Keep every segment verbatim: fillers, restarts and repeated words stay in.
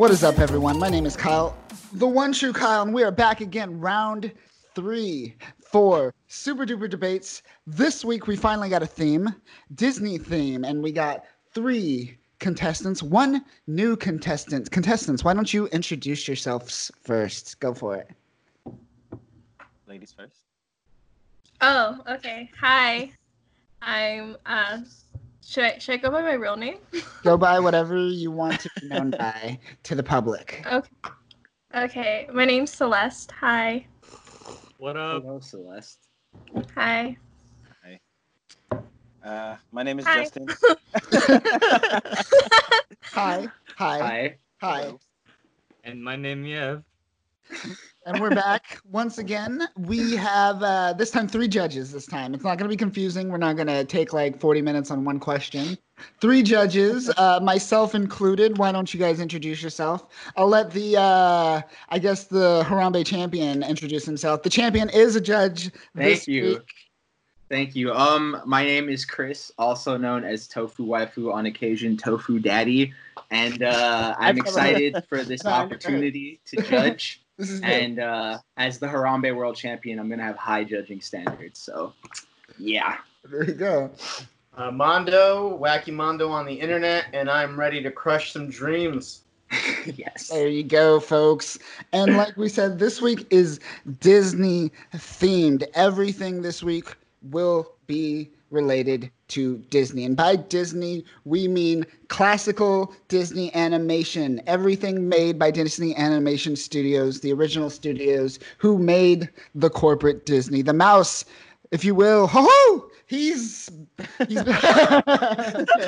What is up, everyone? My name is Kyle, the one true Kyle, and we are back again, round three for Super Duper Debates. This week, we finally got a theme, Disney theme, and we got three contestants, one new contestant. Contestants, why don't you introduce yourselves first? Go for it. Ladies first. Oh, okay. Hi. I'm, uh, should I, should I go by my real name? Go by whatever you want to be known by to the public. Okay. Okay. My name's Celeste. Hi. What up? Hello, Celeste. Hi. Hi. Uh, my name is Hi. Justin. Hi. Hi. Hi. Hi. And my name is Yev. And we're back once again. We have uh, this time three judges this time. It's not going to be confusing. We're not going to take like forty minutes on one question. Three judges, uh, myself included. Why don't you guys introduce yourself? I'll let the, uh, I guess, the Harambe champion introduce himself. The champion is a judge. Thank you. Week. Thank you. Um, my name is Chris, also known as Tofu Waifu, on occasion Tofu Daddy. And uh, I'm excited for this no, opportunity to judge. This is and uh, as the Harambe World Champion, I'm going to have high judging standards. So, yeah. There you go. Uh, Mondo, Wacky Mondo on the internet, and I'm ready to crush some dreams. Yes. There you go, folks. And like we said, this week is Disney themed. Everything this week will be related to Disney. And by Disney, we mean classical Disney animation. Everything made by Disney Animation Studios, the original studios, who made the corporate Disney. The mouse, if you will. Ho-ho! He's he's Ho-ho!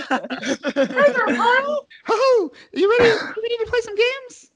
You ready? You ready to play some games?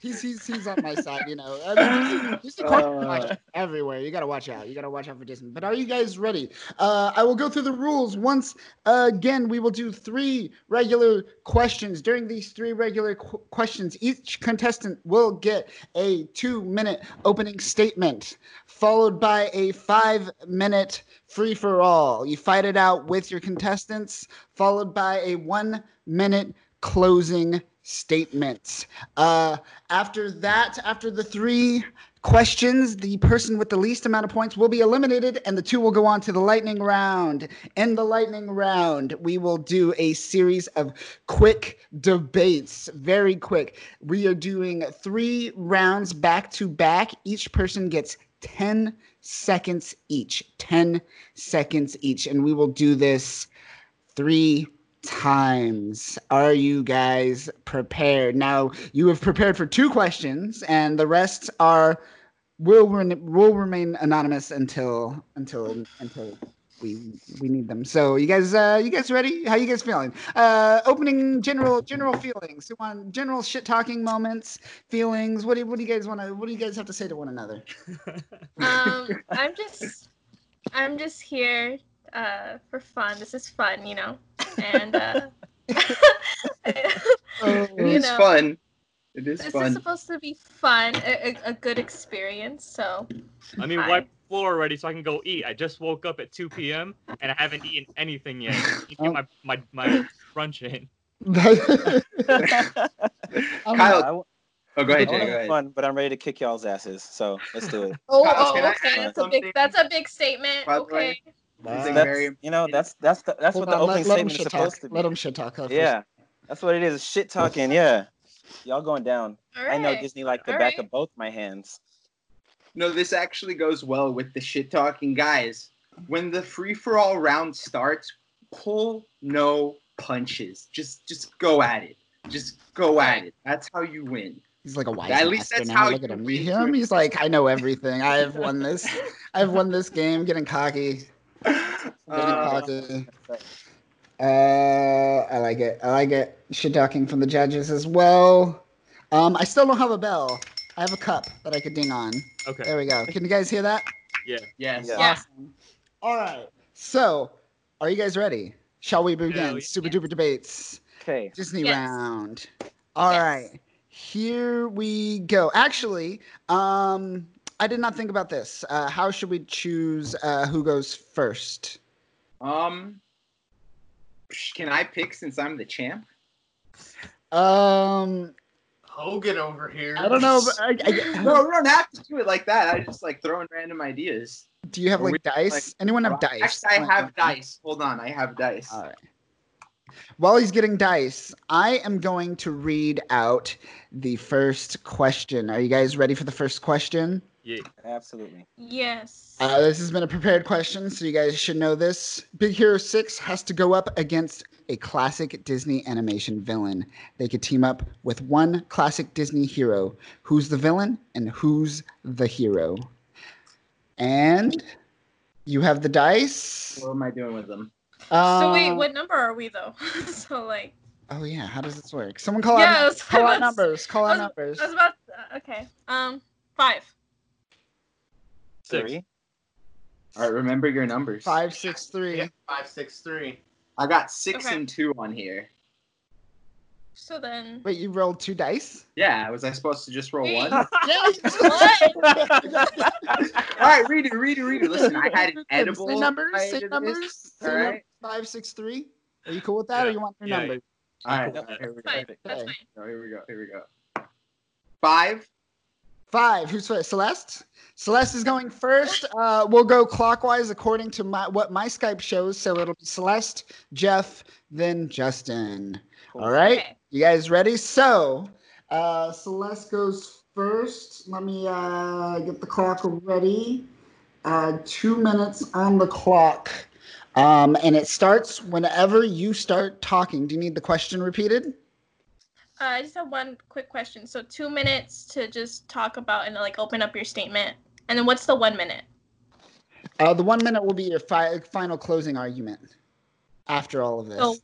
He's he's he's on my side, you know. I mean, he's, he's uh, everywhere. You gotta watch out. You gotta watch out for Disney. But are you guys ready? Uh, I will go through the rules once again. We will do three regular questions. During these three regular qu- questions, each contestant will get a two-minute opening statement, followed by a five-minute free-for-all. You fight it out with your contestants, followed by a one-minute closing statements. Uh, after that, after the three questions, the person with the least amount of points will be eliminated, and the two will go on to the lightning round. In the lightning round, we will do a series of quick debates, very quick. We are doing three rounds back to back. Each person gets ten seconds each, ten seconds each, and we will do this three times. Are you guys prepared? Now, you have prepared for two questions, and the rest are will re- will remain anonymous until until until we we need them. So, you guys, uh, you guys ready? How you guys feeling? Uh, opening general general feelings. You want general shit talking moments, feelings. What do what do you guys want to? What do you guys have to say to one another? um, I'm just I'm just here uh, for fun. This is fun, you know. And uh, it is know, fun. It is this fun. This is supposed to be fun, a, a good experience. So I mean, I... wipe the floor already so I can go eat. I just woke up at two p.m. and I haven't eaten anything yet. Get oh. my my my crunch in. Kyle, I, oh go ahead, Jay. Go ahead. Fun, but I'm ready to kick y'all's asses. So let's do it. Oh, Kyle, oh okay, that's a big that's a big statement. By okay. Wow. Very, you know, that's that's the, that's Hold what on, the opening let, statement let is supposed talk. to be. Let them shit talk. Up yeah, first. That's what it is. Shit talking. Yeah, y'all going down. Right. I know Disney like the All back right. of both my hands. No, this actually goes well with the shit talking, guys. When the free for all round starts, pull no punches. Just just go at it. Just go at it. That's how you win. He's like a wise At least that's now. how Look you at him. You hear him? He's like, I know everything. I have won this. I've won this game. Getting cocky. Uh, uh, I like it. I like it. Shit talking from the judges as well. Um, I still don't have a bell. I have a cup that I could ding on. Okay. There we go. Can you guys hear that? Yeah. Yes. Yeah. Awesome. All right. So, are you guys ready? Shall we begin? Yeah, we, Super yeah. Duper Debates. Okay. Disney yes. round. All yes. right. Here we go. Actually, um. I did not think about this. Uh, how should we choose uh, who goes first? Um, can I pick since I'm the champ? Um, Hogan over here. I don't know. But I, I, no, we don't have to do it like that. I just like throwing random ideas. Do you have like dice? Like, anyone have dice? Actually, I have dice. Hold on, I have dice. All right. While he's getting dice, I am going to read out the first question. Are you guys ready for the first question? Yeah, absolutely. Yes. Uh, this has been a prepared question, so you guys should know this. Big Hero six has to go up against a classic Disney animation villain. They could team up with one classic Disney hero. Who's the villain and who's the hero? And you have the dice. What am I doing with them? Um, so wait, what number are we though? so like. Oh yeah, how does this work? Someone call yeah, out, was, call was, out numbers. Call was, out numbers. I was about to, okay. Um, five. Three. All right, remember your numbers. Five, six, three. Yeah, five, six, three. I got six okay. and two on here. So then. Wait, you rolled two dice? Yeah, was I supposed to just roll Wait. one? What? All right, read it, read it, read it. Listen, I had an edible. Say numbers. Say numbers. All right. Five, six, three. Are you cool with that, yeah. or you want your yeah. numbers? All right, cool. All right, here we go. Fine. That's fine. So here we go. Here we go. Five. Five. Who's first? Celeste? Celeste is going first. Uh, we'll go clockwise according to my, what my Skype shows. So it'll be Celeste, Jeff, then Justin. Cool. All right. Okay. You guys ready? So uh, Celeste goes first. Let me uh, get the clock ready. Uh, two minutes on the clock. Um, and it starts whenever you start talking. Do you need the question repeated? Uh, I just have one quick question. So two minutes to just talk about and like open up your statement. And then what's the one minute? Uh, the one minute will be your fi final closing argument after all of this. Oh,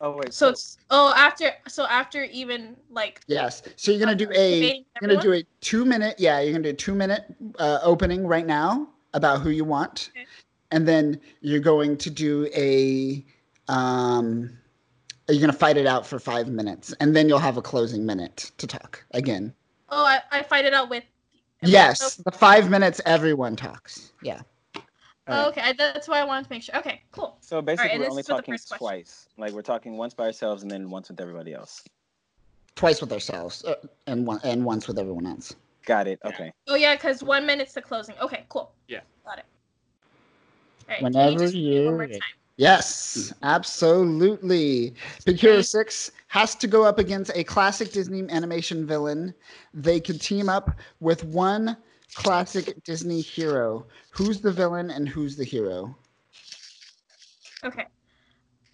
oh wait. So, so it's oh after so after even like yes. So you're gonna do a you're gonna do a two minute yeah you're gonna do a two minute uh, opening right now about who you want, okay. and then you're going to do a um. You're going to fight it out for five minutes, and then you'll have a closing minute to talk again. Oh, I, I fight it out with... Yes, okay. The five minutes everyone talks. Yeah. Oh, okay, I, that's why I wanted to make sure. Okay, cool. So basically right, we're only talking twice. Like we're talking once by ourselves and then once with everybody else. Twice with ourselves uh, and, one, and once with everyone else. Got it, okay. Oh yeah, because one minute's the closing. Okay, cool. Yeah. Got it. All right, whenever you... One more time. Yes, absolutely. Big Hero six has to go up against a classic Disney animation villain. They could team up with one classic Disney hero. Who's the villain and who's the hero? Okay.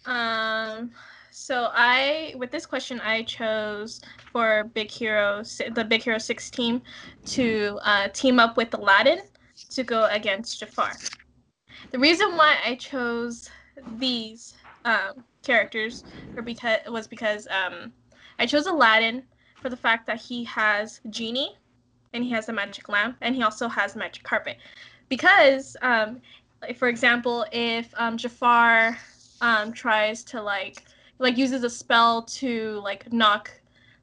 Um. So I, with this question, I chose for Big Hero, the Big Hero six team to uh, team up with Aladdin to go against Jafar. The reason why I chose these um, characters or because was because um, I chose Aladdin for the fact that he has Genie and he has the magic lamp and he also has magic carpet. Because, um, like, for example, if um, Jafar um, tries to like like uses a spell to like knock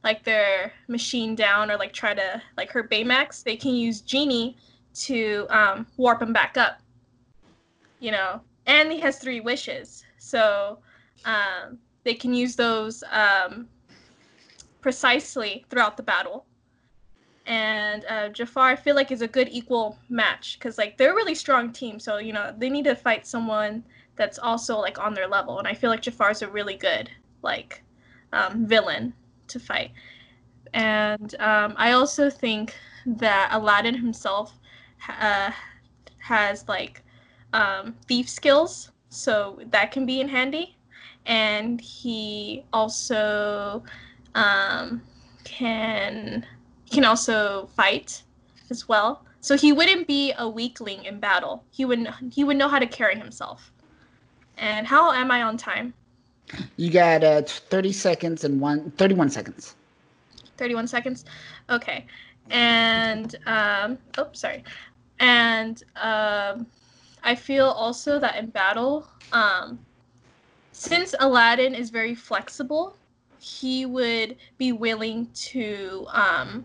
like their machine down or like try to like hurt Baymax, they can use Genie to um, warp him back up. You know, and he has three wishes, so um, they can use those um, precisely throughout the battle. And uh, Jafar, I feel like, is a good equal match because, like, they're a really strong team. So you know, they need to fight someone that's also like on their level. And I feel like Jafar's a really good like um, villain to fight. And um, I also think that Aladdin himself uh, has like. Um, thief skills, so that can be in handy, and he also um, can can also fight as well. So he wouldn't be a weakling in battle. He would he would know how to carry himself. And how am I on time? You got uh, thirty seconds and one thirty-one seconds. Thirty-one seconds. Okay. And um, oh, sorry. And um. I feel also that in battle, um, since Aladdin is very flexible, he would be willing to um,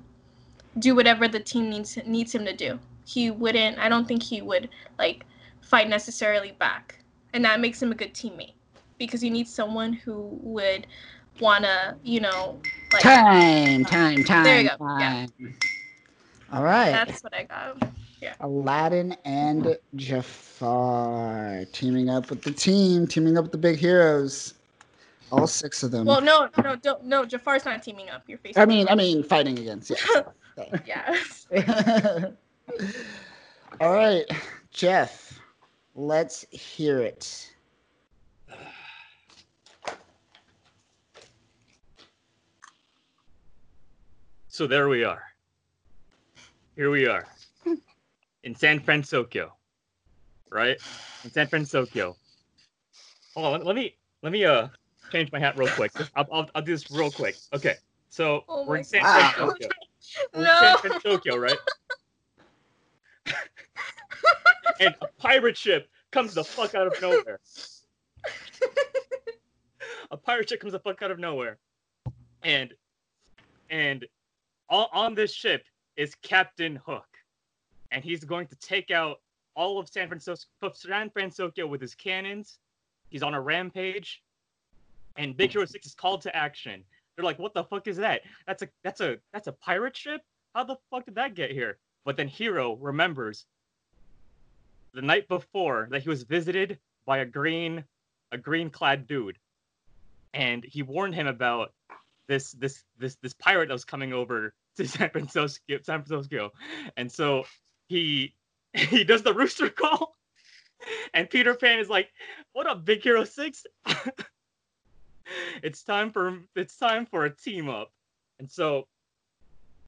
do whatever the team needs needs him to do. He wouldn't. I don't think he would like fight necessarily back, and that makes him a good teammate because you need someone who would want to, you know. Like, time, uh, time, time. There you go. Time. Yeah. All right. That's what I got. Yeah. Aladdin and Jafar teaming up with the team, teaming up with the big heroes. All six of them. Well, no, no, don't, no. Jafar's not teaming up. You're facing. I mean, I mean, fighting against. Yeah. Yeah. All right, Jeff. Let's hear it. So there we are. Here we are. In San Fransokyo. Right? In San Fransokyo. Hold on, let me let me uh change my hat real quick. I'll I'll, I'll do this real quick. Okay. So oh we're in San God. Fransokyo. We're no. in San Fransokyo, right? And a pirate ship comes the fuck out of nowhere. A pirate ship comes the fuck out of nowhere. And and all on this ship is Captain Hook. And he's going to take out all of San Francisco, San Fransokyo with his cannons. He's on a rampage. And Big Hero six is called to action. They're like, what the fuck is that? That's a that's a that's a pirate ship? How the fuck did that get here? But then Hero remembers the night before that he was visited by a green a green clad dude. And he warned him about this this this this pirate that was coming over to San Francisco, San Francisco. And so He he does the rooster call, and Peter Pan is like, "What up, Big Hero six? It's time for it's time for a team up." And so,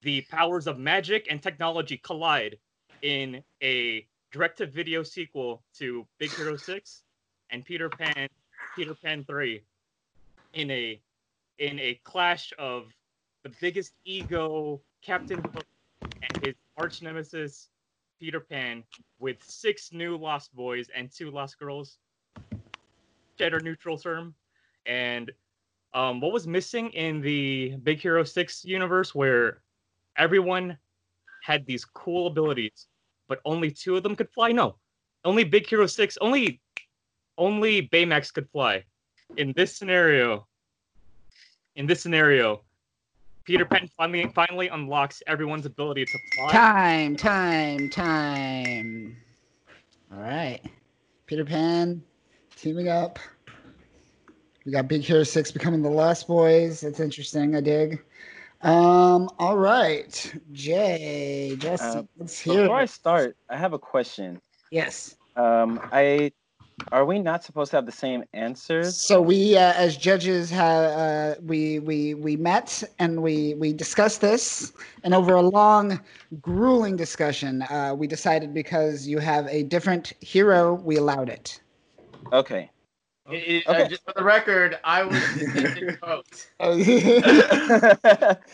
the powers of magic and technology collide in a direct-to-video sequel to Big Hero six and Peter Pan, Peter Pan three, in a in a clash of the biggest ego, Captain Hook, and his arch nemesis, Peter Pan, with six new lost boys and two lost girls. Gender neutral term. And um, what was missing in the Big Hero six universe, where everyone had these cool abilities, but only two of them could fly? No, only Big Hero six, only only Baymax could fly. In this scenario, in this scenario, Peter Pan finally finally unlocks everyone's ability to fly. Time, time, time. All right. Peter Pan teaming up. We got Big Hero six becoming the Lost Boys. That's interesting. I dig. Um, all right. Jay, Justin, uh, let's hear it. Before I start, I have a question. Yes. Um, I... Are we not supposed to have the same answers? So we, uh, as judges, have uh, we we we met and we we discussed this, and over a long, grueling discussion, uh, we decided because you have a different hero, we allowed it. Okay. It, it, okay. Uh, just for the record, I was the vote.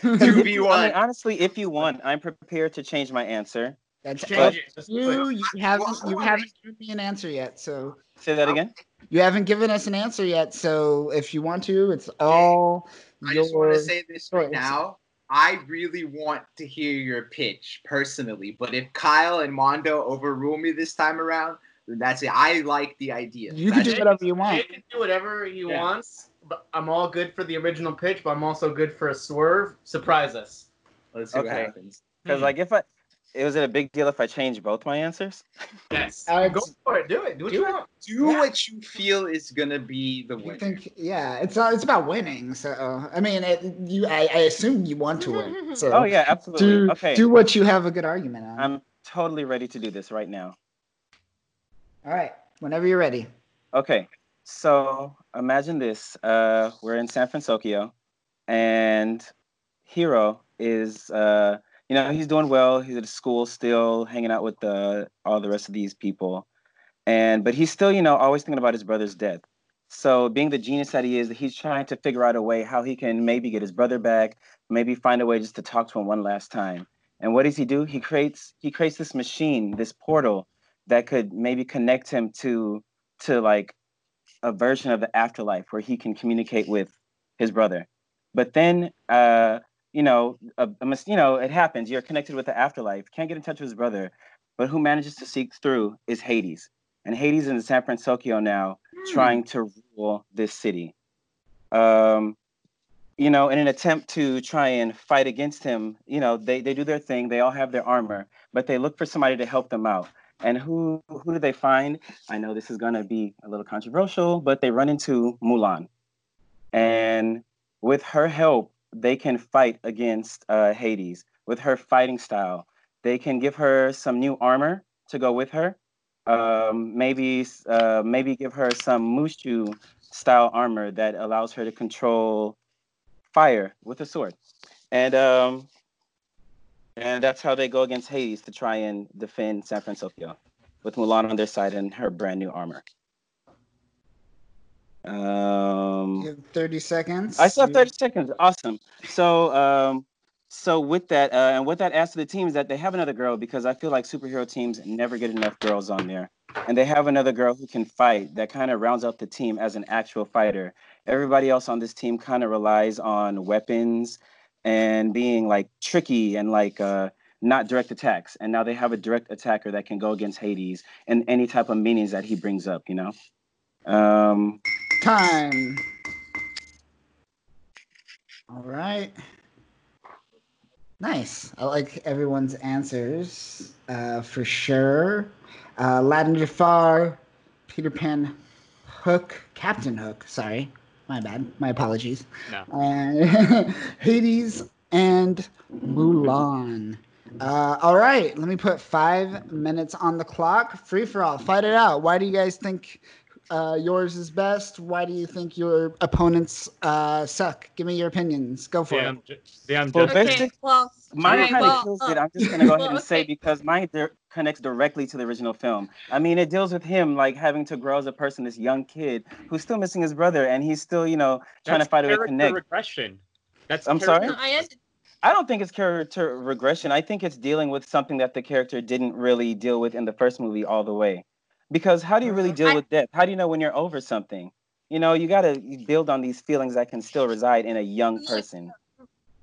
two v one. I mean, honestly, if you want, I'm prepared to change my answer. That's change it. You, you haven't you haven't given me an answer yet, so say that again. You haven't given us an answer yet, so if you want to, it's all I your just want to say this right now. I really want to hear your pitch personally, but if Kyle and Mondo overrule me this time around, then that's it. I like the idea. You that's can do it. whatever you want. You can do whatever he yeah. wants. But I'm all good for the original pitch, but I'm also good for a swerve. Surprise us. Let's see okay. what happens. Because like if I. Was it a big deal if I change both my answers? Yes. Uh, go for it. Do it. Do what do you want. Do yeah. what you feel is gonna be the winner. You think, yeah, it's uh, it's about winning. So I mean, it, you. I, I assume you want to win. So. Oh yeah, absolutely. Do, okay. Do what you have a good argument on. I'm totally ready to do this right now. All right. Whenever you're ready. Okay. So imagine this. Uh, we're in San Fransokyo, and Hero is. Uh, You know, he's doing well. He's at school still, hanging out with the, all the rest of these people. And but he's still, you know, always thinking about his brother's death. So being the genius that he is, he's trying to figure out a way how he can maybe get his brother back, maybe find a way just to talk to him one last time. And what does he do? He creates he creates this machine, this portal that could maybe connect him to to like a version of the afterlife where he can communicate with his brother. But then uh You know, a, a, you know, it happens. You're connected with the afterlife. Can't get in touch with his brother. But who manages to seek through is Hades. And Hades is in San Fransokyo now, mm. trying to rule this city. Um, you know, in an attempt to try and fight against him. You know, they, they do their thing. They all have their armor, but they look for somebody to help them out. And who who do they find? I know this is going to be a little controversial, but they run into Mulan. And with her help, they can fight against uh, Hades. With her fighting style, they can give her some new armor to go with her. Um, maybe uh, maybe give her some Mushu style armor that allows her to control fire with a sword. And um, and that's how they go against Hades to try and defend San Fransokyo, with Mulan on their side and her brand new armor. Um, you have thirty seconds. I still have thirty seconds. Awesome. So um, so with that, uh, and what that adds to the team is that they have another girl, because I feel like superhero teams never get enough girls on there. And they have another girl who can fight. That kind of rounds up the team as an actual fighter. Everybody else on this team kind of relies on weapons and being like tricky and like uh, not direct attacks. And now they have a direct attacker that can go against Hades and any type of meanings that he brings up, you know? Um, Time. All right. Nice. I like everyone's answers uh, for sure. Uh, Aladdin, Jafar, Peter Pan, Hook, Captain Hook, sorry. My bad. My apologies. No. Uh, Hades and Mulan. Uh, all right. Let me put five minutes on the clock. Free for all. Fight it out. Why do you guys think uh, yours is best? Why do you think your opponents uh, suck? Give me your opinions. Go for damn, it. Damn, well, okay. Well, mine right, kind well, of kills uh, it. I'm just going to go well, ahead and okay. say, because mine di- connects directly to the original film. I mean, it deals with him, like, having to grow as a person, this young kid who's still missing his brother, and he's still, you know, trying That's to fight a way to connect. Regression. That's I'm character sorry? I, I don't think it's character regression. I think it's dealing with something that the character didn't really deal with in the first movie all the way. Because how do you really deal with death? How do you know when you're over something? You know, you got to build on these feelings that can still reside in a young person.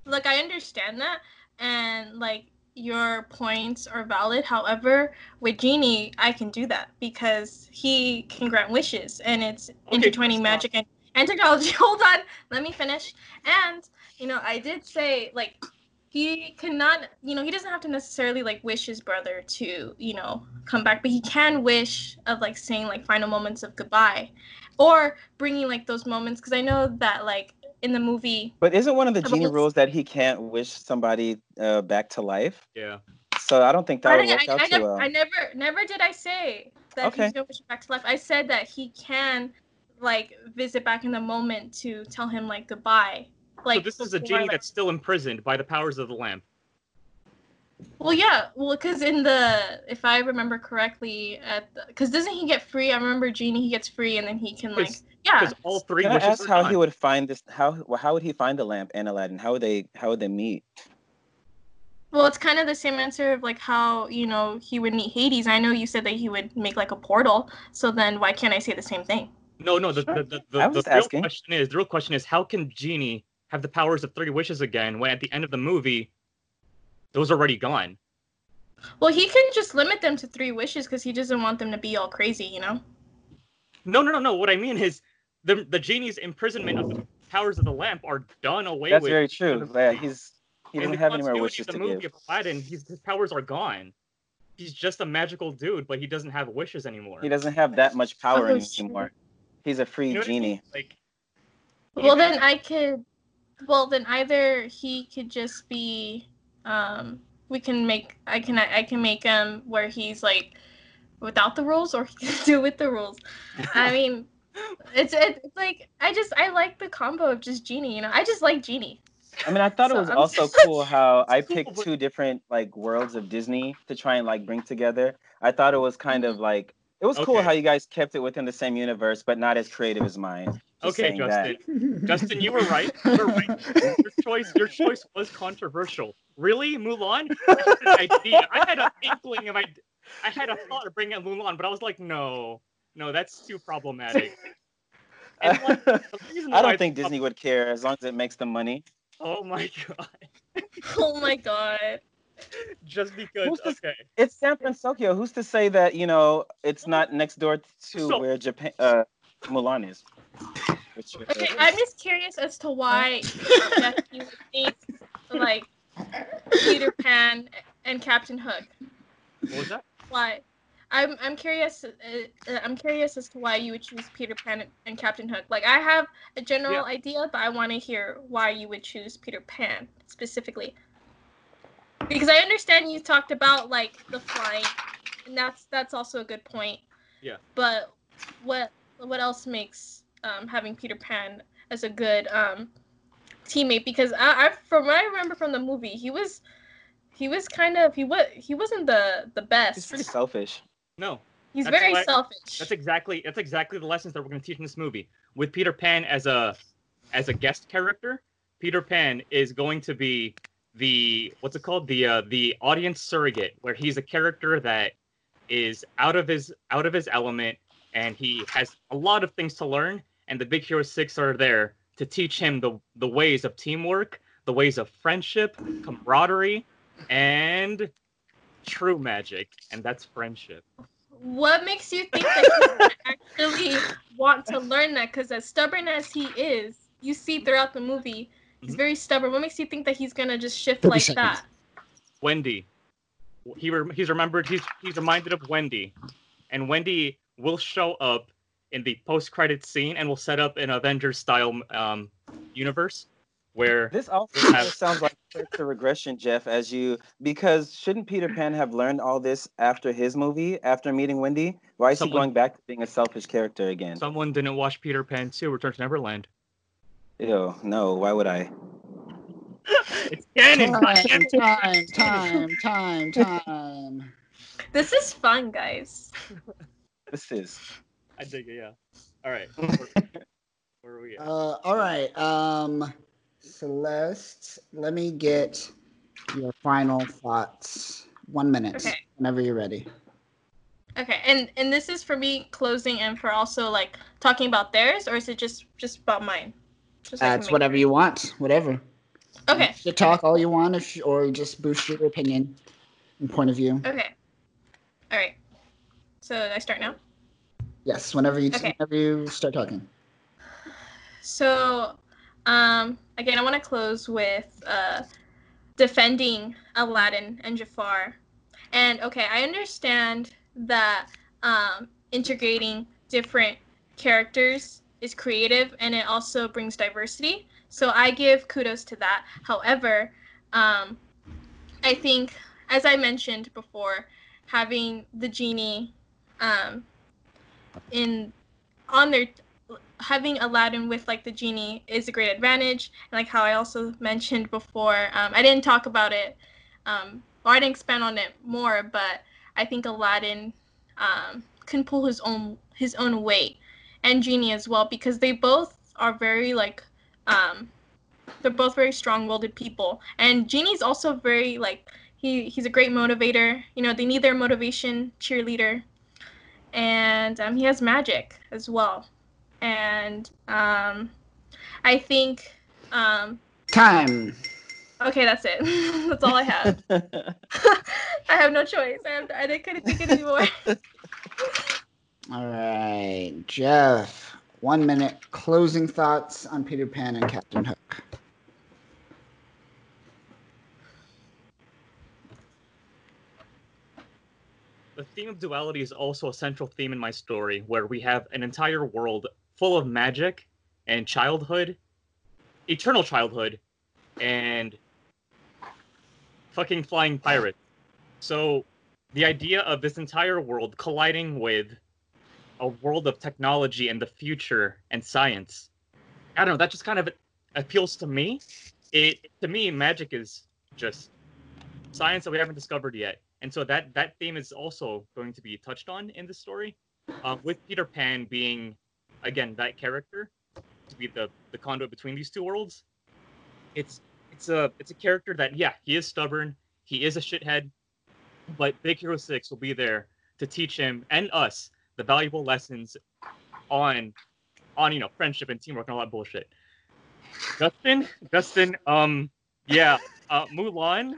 Look, I understand that. And, like, your points are valid. However, with Genie, I can do that because he can grant wishes. And it's okay, intertwining magic and, and technology. Hold on. Let me finish. And, you know, I did say, like, he cannot, you know, he doesn't have to necessarily, like, wish his brother to, you know, come back, but he can wish of, like, saying, like, final moments of goodbye, or bringing, like, those moments, because I know that, like, in the movie. But isn't one of the Genie rules that he can't wish somebody uh, back to life? Yeah. So I don't think that would work out too well. I never, never did I say that he's going to wish back to life. I said that he can, like, visit back in the moment to tell him, like, goodbye. Like, so this is a genie that's still imprisoned by the powers of the lamp. Well, yeah. Well, because in the... If I remember correctly... Because doesn't he get free? I remember Genie, he gets free, and then he can, like... Yeah. Because all three wishes are gone. Can I ask how he would find this... How how would he find the lamp and Aladdin? How would they How would they meet? Well, it's kind of the same answer of, like, how, you know, he would meet Hades. I know you said that he would make, like, a portal. So then why can't I say the same thing? No, no. The, sure. the, the, the, the, the, real question is, the real question is, how can Genie have the powers of three wishes again, when at the end of the movie, those are already gone? Well, he can just limit them to three wishes because he doesn't want them to be all crazy, you know? No, no, no, no. What I mean is the the genie's imprisonment of the powers of the lamp are done away That's with. That's very true. Yeah, he's, he doesn't have any more wishes to give. In the movie of Aladdin, he's, his powers are gone. He's just a magical dude, but he doesn't have wishes anymore. He doesn't have that much power oh, anymore. He's a free you know genie. I mean? Like, well, then I could... Well, then either he could just be, um, we can make, I can, I can make him where he's, like, without the rules, or he can do with the rules. I mean, it's, it's like, I just, I like the combo of just Genie, you know? I just like Genie. I mean, I thought so, it was I'm also just... cool how I picked two different, like, worlds of Disney to try and, like, bring together. I thought it was kind of, like, it was okay. cool how you guys kept it within the same universe, but not as creative as mine. Just okay, Justin. That. Justin, you were right. You were right. Your choice, your choice was controversial. Really, Mulan? I, I had an inkling of I, I had a thought of bringing in Mulan, but I was like, no, no, that's too problematic. And like, the I don't think Disney would care as long as it makes them money. Oh my god. Oh my god. Just because, to, okay. It's San Fransokyo. Who's to say that, you know, it's not next door to so, where Japan, uh, Mulan is? Okay, I'm just curious as to why you need like Peter Pan and Captain Hook. What was that? Why? I'm I'm curious. Uh, I'm curious as to why you would choose Peter Pan and Captain Hook. Like, I have a general yeah. idea, but I want to hear why you would choose Peter Pan specifically. Because I understand you talked about like the flying, and that's that's also a good point. Yeah. But what what else makes um, having Peter Pan as a good um, teammate? Because I, I from what I remember from the movie, he was he was kind of he was he wasn't the the best. He's pretty selfish. No. He's that's very why, selfish. That's exactly that's exactly the lessons that we're going to teach in this movie. With Peter Pan as a as a guest character, Peter Pan is going to be the what's it called? The uh, the audience surrogate, where he's a character that is out of his out of his element, and he has a lot of things to learn, and the Big Hero six are there to teach him the the ways of teamwork, the ways of friendship, camaraderie, and true magic, and that's friendship. What makes you think that he actually want to learn that? Because as stubborn as he is, you see throughout the movie, he's mm-hmm. very stubborn. What makes you think that he's gonna just shift like seconds. that? Wendy, he re- he's remembered. He's he's reminded of Wendy, and Wendy will show up in the post-credit scene and will set up an Avengers-style um, universe. Where this also have... sounds like character regression, Jeff, as you because shouldn't Peter Pan have learned all this after his movie, after meeting Wendy? Why is someone, he going back to being a selfish character again? Someone didn't watch Peter Pan two, Return to Neverland. Ew, no, why would I? It's canon! Time, time, time, time, time. This is fun, guys. This is. I dig it, yeah. All right. Where, where are we at? Uh, all right, um... Celeste, let me get your final thoughts. One minute, okay. Whenever you're ready. Okay, and, and this is for me closing and for also like talking about theirs, or is it just, just about mine? Just uh, it's whatever you want, whatever. Okay. You should talk all you want, if you, or just boost your opinion and point of view. Okay. All right. So I start now? Yes, whenever you, okay. whenever you start talking. So... Um, again, I want to close with uh, defending Aladdin and Jafar. And, okay, I understand that um, integrating different characters is creative, and it also brings diversity. So I give kudos to that. However, um, I think, as I mentioned before, having the genie um, in on their... having Aladdin with, like, the genie is a great advantage. And, like, how I also mentioned before, um, I didn't talk about it, um, or I didn't expand on it more, but I think Aladdin um, can pull his own his own weight, and Genie as well, because they both are very, like, um, they're both very strong-willed people. And Genie's also very, like, he, he's a great motivator. You know, they need their motivation cheerleader. And um, he has magic as well. And um, I think... Um, Time. Okay, that's it. That's all I have. I have no choice. I, have, I couldn't think anymore. All right. Jeff, one minute. Closing thoughts on Peter Pan and Captain Hook. The theme of duality is also a central theme in my story, where we have an entire world full of magic and childhood, eternal childhood, and fucking flying pirates. So the idea of this entire world colliding with a world of technology and the future and science, I don't know, that just kind of appeals to me. It to me, magic is just science that we haven't discovered yet. And so that, that theme is also going to be touched on in the story, uh, with Peter Pan being... again, that character to be the, the conduit between these two worlds. It's it's a it's a character that, yeah, he is stubborn, he is a shithead, but Big Hero six will be there to teach him and us the valuable lessons on on you know friendship and teamwork and all that bullshit. Dustin, Dustin, um, yeah, uh, Mulan.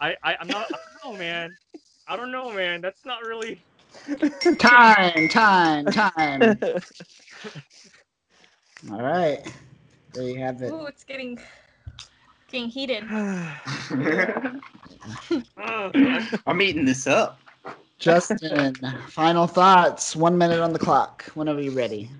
I, I I'm not. I don't know, man. I don't know, man. That's not really. Time, time, time. All right. There you have it. Ooh, it's getting getting heated. I'm eating this up. Justin, final thoughts. One minute on the clock. Whenever you're ready.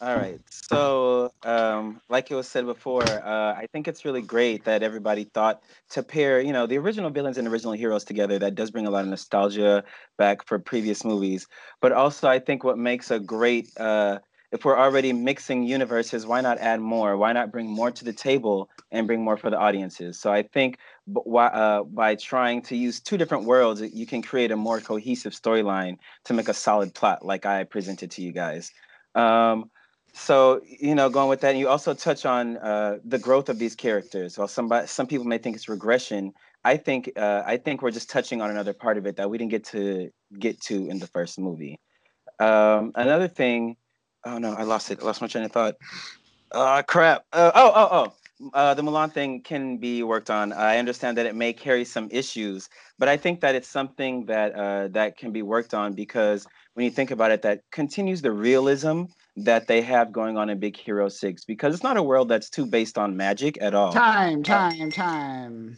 All right. So, um, like it was said before, uh, I think it's really great that everybody thought to pair, you know, the original villains and original heroes together. That does bring a lot of nostalgia back for previous movies. But also, I think what makes a great, uh, if we're already mixing universes, why not add more? Why not bring more to the table and bring more for the audiences? So I think by, uh, by trying to use two different worlds, you can create a more cohesive storyline to make a solid plot like I presented to you guys. Um, So, you know, going with that, and you also touch on uh, the growth of these characters. While somebody, some people may think it's regression, I think uh, I think we're just touching on another part of it that we didn't get to get to in the first movie. Um, another thing, oh no, I lost it. I lost my train of thought. Ah, uh, crap. Uh, oh, oh, oh. Uh, the Mulan thing can be worked on. I understand that it may carry some issues, but I think that it's something that uh, that can be worked on, because when you think about it, that continues the realism that they have going on in Big Hero six, because it's not a world that's too based on magic at all. Time, time, time.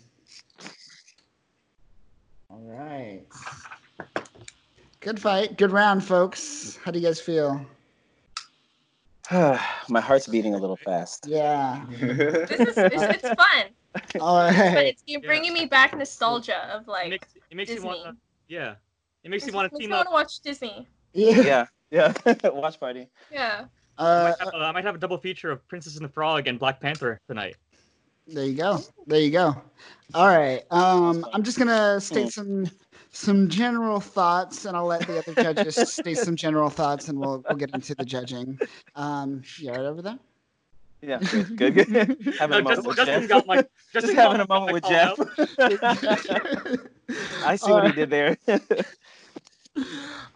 All right. Good fight. Good round, folks. How do you guys feel? My heart's beating a little fast. Yeah. This is, it's, it's fun. All right. But it's, you're bringing yeah. me back nostalgia of like. It makes, it makes Disney. You want. Yeah. It makes, makes you want to team up. I want to watch Disney. Yeah. Yeah. Yeah. Watch party. Yeah. Uh, I, might have, uh, I might have a double feature of Princess and the Frog and Black Panther tonight. There you go. There you go. All right. Um, I'm just gonna state some. Some general thoughts, and I'll let the other judges state some general thoughts, and we'll we'll get into the judging. Um, you all right over there? Yeah, good, good. good. having no, a moment Justin, with Jeff. Got my, Just having a moment with Jeff. I see all what right. he did there.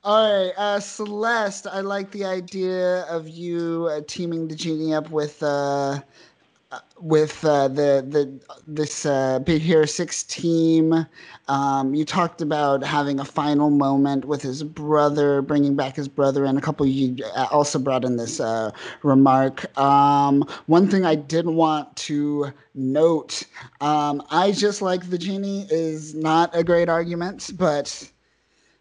All right, uh, Celeste, I like the idea of you uh, teaming the Genie up with uh, with uh, the the this uh, Big Hero six team. Um, you talked about having a final moment with his brother, bringing back his brother, and a couple of you also brought in this uh, remark. Um, one thing I did want to note, um, I just like the Genie is not a great argument, but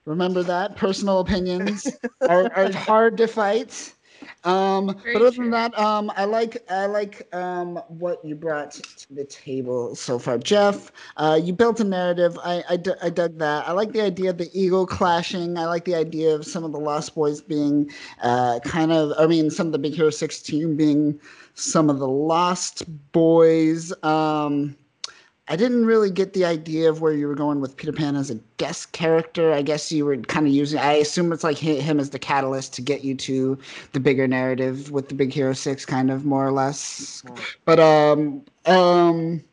remember that personal opinions are, are hard to fight. Um, but other than that, um, I like I like um, what you brought to the table so far, Jeff. Uh, you built a narrative. I, I, d I dug that. I like the idea of the ego clashing. I like the idea of some of the Lost Boys being uh, kind of. I mean, some of the Big Hero six team being some of the Lost Boys. Um, I didn't really get the idea of where you were going with Peter Pan as a guest character. I guess you were kind of using, I assume it's like him as the catalyst to get you to the bigger narrative with the Big Hero six, kind of, more or less. Yeah. But um, um,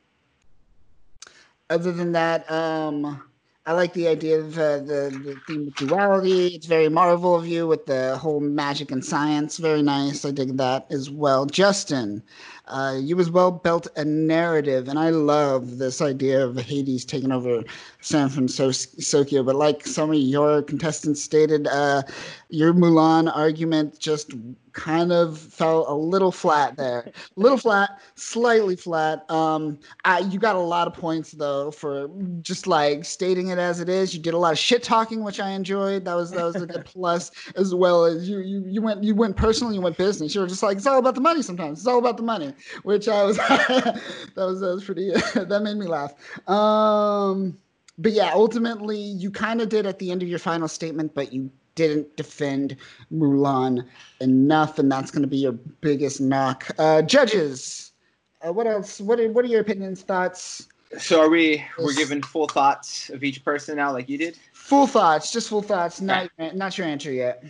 other than that, um, I like the idea of uh, the, the theme of duality. It's very Marvel of you with the whole magic and science. Very nice. I dig that as well. Justin, uh, you as well built a narrative, and I love this idea of Hades taking over San Fransokyo. But like some of your contestants stated, uh, your Mulan argument just kind of fell a little flat there. A little flat, slightly flat. Um, I, you got a lot of points, though, for just, like, stating it as it is. You did a lot of shit-talking, which I enjoyed. That was that was a good plus, as well as you you you went, you went personal, you went business. You were just like, it's all about the money sometimes. It's all about the money, which I was – that was that was pretty – that made me laugh. Um, but, yeah, ultimately, you kind of did at the end of your final statement, but you – didn't defend Mulan enough, and that's going to be your biggest knock. Uh, judges, uh, what else? What are, what are your opinions, thoughts? So are we? We're giving full thoughts of each person now, like you did. Full thoughts, just full thoughts. Not yeah. not your answer yet.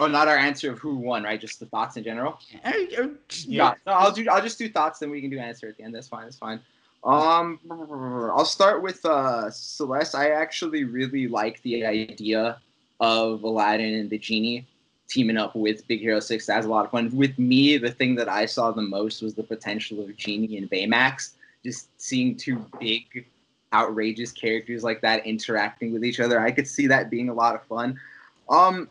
Oh, not our answer of who won, right? Just the thoughts in general. I, I, yeah. No, I'll do. I'll just do thoughts, then we can do answer at the end. That's fine. That's fine. Um, I'll start with uh, Celeste. I actually really like the idea of Aladdin and the Genie teaming up with Big Hero six. That was a lot of fun. With me, the thing that I saw the most was the potential of Genie and Baymax. Just seeing two big, outrageous characters like that interacting with each other. I could see that being a lot of fun. Um,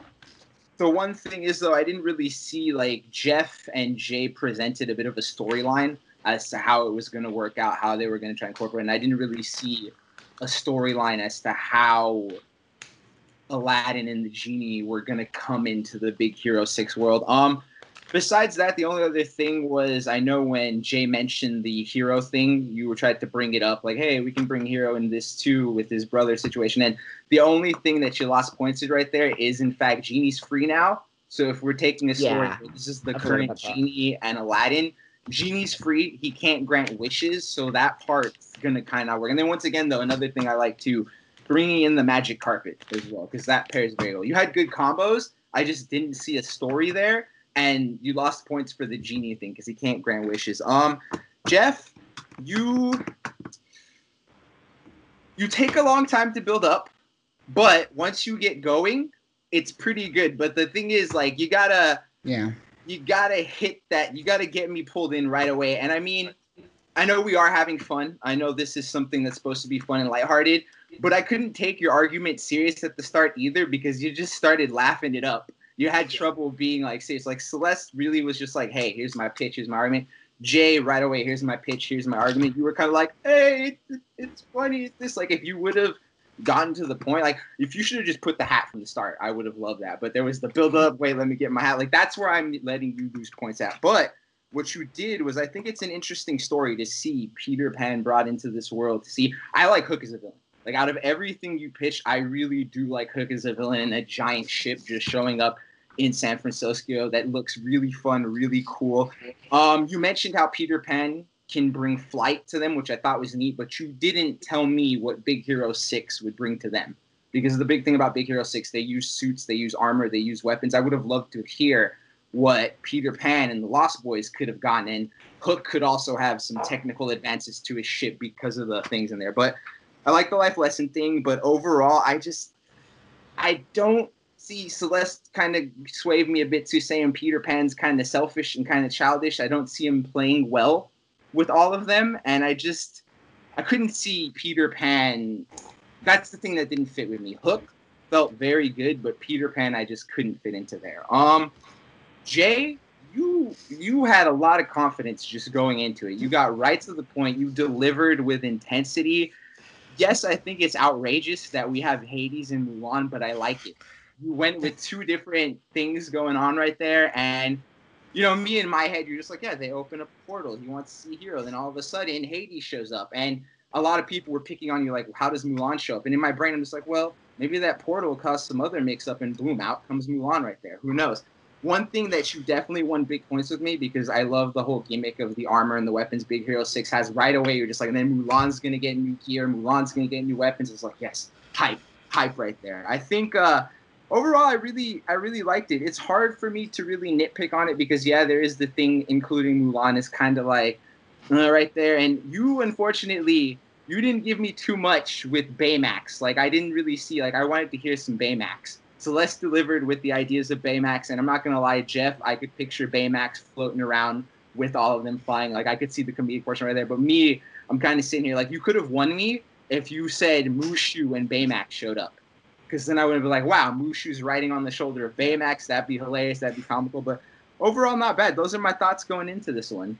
The one thing is, though, I didn't really see, like, Jeff and Jay presented a bit of a storyline as to how it was going to work out, how they were going to try and incorporate it. And I didn't really see a storyline as to how Aladdin and the Genie were going to come into the Big Hero six world. Um, besides that, the only other thing was, I know when Jay mentioned the hero thing, you were trying to bring it up, like, hey, we can bring Hero in this too with his brother situation. And the only thing that you lost points to right there is, in fact, Genie's free now. So if we're taking a story, yeah, this is the I've current Genie and Aladdin. Genie's free. He can't grant wishes, so that part's going to kind of work. And then once again, though, another thing I like to bringing in the Magic Carpet as well, because that pairs very well. You had good combos. I just didn't see a story there, and you lost points for the Genie thing because he can't grant wishes. Um, Jeff, you you take a long time to build up, but once you get going, it's pretty good. But the thing is, like, you gotta yeah. You gotta hit that. You gotta get me pulled in right away. And I mean, I know we are having fun. I know this is something that's supposed to be fun and lighthearted, but I couldn't take your argument serious at the start either because you just started laughing it up. You had trouble being like serious. Like Celeste really was just like, "Hey, here's my pitch. Here's my argument." Jay right away, "Here's my pitch. Here's my argument." You were kind of like, "Hey, it's, it's funny. It's this." Like if you would have gotten to the point, like if you should have just put the hat from the start, I would have loved that, but there was the build up, wait, let me get my hat. Like that's where I'm letting you lose points at. But what you did was, I think it's an interesting story to see Peter Pan brought into this world. To see, I like Hook as a villain. Like out of everything you pitched, I really do like Hook as a villain, and a giant ship just showing up in San Fransokyo that looks really fun, really cool. Um you mentioned how Peter Pan can bring flight to them, which I thought was neat, but you didn't tell me what Big Hero six would bring to them. Because the big thing about Big Hero six, they use suits, they use armor, they use weapons. I would have loved to hear what Peter Pan and the Lost Boys could have gotten in. Hook could also have some technical advances to his ship because of the things in there. But I like the life lesson thing, but overall, I just, I don't see Celeste kind of swayed me a bit to saying Peter Pan's kind of selfish and kind of childish. I don't see him playing well with all of them, and I just, I couldn't see Peter Pan. That's the thing that didn't fit with me. Hook felt very good, but Peter Pan, I just couldn't fit into there. Um, Jay, you you had a lot of confidence just going into it. You got right to the point. You delivered with intensity. Yes, I think it's outrageous that we have Hades and Mulan, but I like it. You went with two different things going on right there, and you know, me in my head, you're just like, yeah, they open up a portal. He wants to see Hero. Then all of a sudden, Hades shows up. And a lot of people were picking on you, like, well, how does Mulan show up? And in my brain, I'm just like, well, maybe that portal will cause some other mix-up, and boom, out comes Mulan right there. Who knows? One thing that you definitely won big points with me, because I love the whole gimmick of the armor and the weapons Big Hero six has right away. You're just like, and then Mulan's going to get new gear. Mulan's going to get new weapons. It's like, yes, hype, hype right there. I think uh, – overall, I really I really liked it. It's hard for me to really nitpick on it because, yeah, there is the thing, including Mulan, is kind of like uh, right there. And you, unfortunately, you didn't give me too much with Baymax. Like, I didn't really see, like, I wanted to hear some Baymax. Celeste delivered with the ideas of Baymax. And I'm not going to lie, Jeff, I could picture Baymax floating around with all of them flying. Like, I could see the comedic portion right there. But me, I'm kind of sitting here like, you could have won me if you said Mushu and Baymax showed up. Because then I would have been like, wow, Mushu's riding on the shoulder of Baymax. That'd be hilarious. That'd be comical. But overall, not bad. Those are my thoughts going into this one.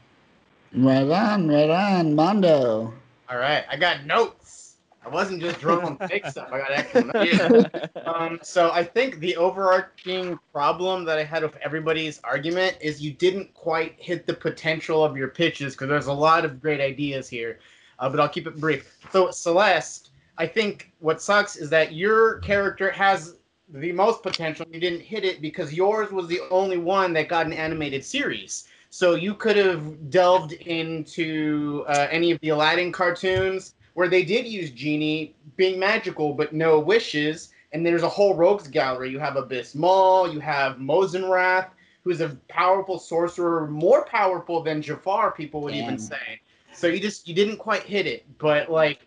Right on, right on. Mondo. All right. I got notes. I wasn't just drawn on the mix-up. I got actual notes. um, so I think the overarching problem that I had with everybody's argument is you didn't quite hit the potential of your pitches because there's a lot of great ideas here. Uh, but I'll keep it brief. So Celeste, I think what sucks is that your character has the most potential. You didn't hit it because yours was the only one that got an animated series. So you could have delved into uh, any of the Aladdin cartoons where they did use Genie being magical but no wishes. And there's a whole rogues gallery. You have Abyss Maul. You have Mozenrath, who's a powerful sorcerer, more powerful than Jafar, people would Damn. even say. So you just you didn't quite hit it, but like.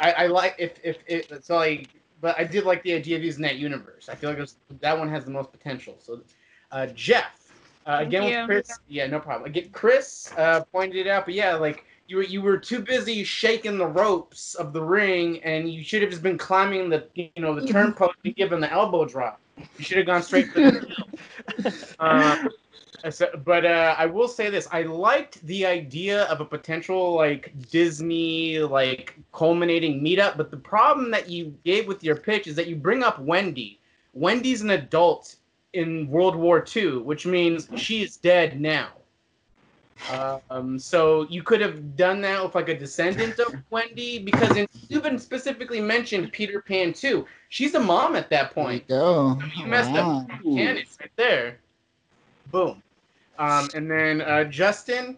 I, I like if if it's like, but I did like the idea of using that universe. I feel like it was, that one has the most potential. So, uh, Jeff, uh, again with Chris, yeah, no problem. Again, Chris uh, pointed it out, but yeah, like You were you were too busy shaking the ropes of the ring, and you should have just been climbing the you know the turnpost and giving the elbow drop. You should have gone straight for the kill. Uh, so, but uh, I will say this: I liked the idea of a potential like Disney like culminating meetup. But the problem that you gave with your pitch is that you bring up Wendy. Wendy's an adult in World War Two, which means she is dead now. Um, so you could have done that with like a descendant of Wendy, because in, you've been specifically mentioned Peter Pan too. She's a mom at that point. Oh, I mean, you messed wow. up. Cannon right there. Boom. Um, and then uh, Justin,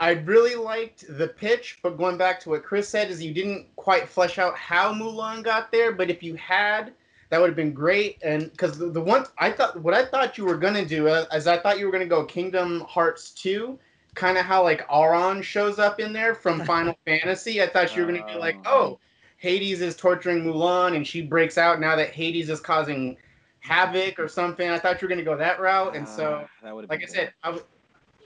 I really liked the pitch, but going back to what Chris said, is you didn't quite flesh out how Mulan got there. But if you had, that would have been great. And because the, the one I thought, what I thought you were gonna do uh, is I thought you were gonna go Kingdom Hearts Two. Kind of how like Auron shows up in there from Final Fantasy. I thought you were going to be like, oh, Hades is torturing Mulan and she breaks out now that Hades is causing havoc or something. I thought you were going to go that route. And so, uh, that like I said, I w-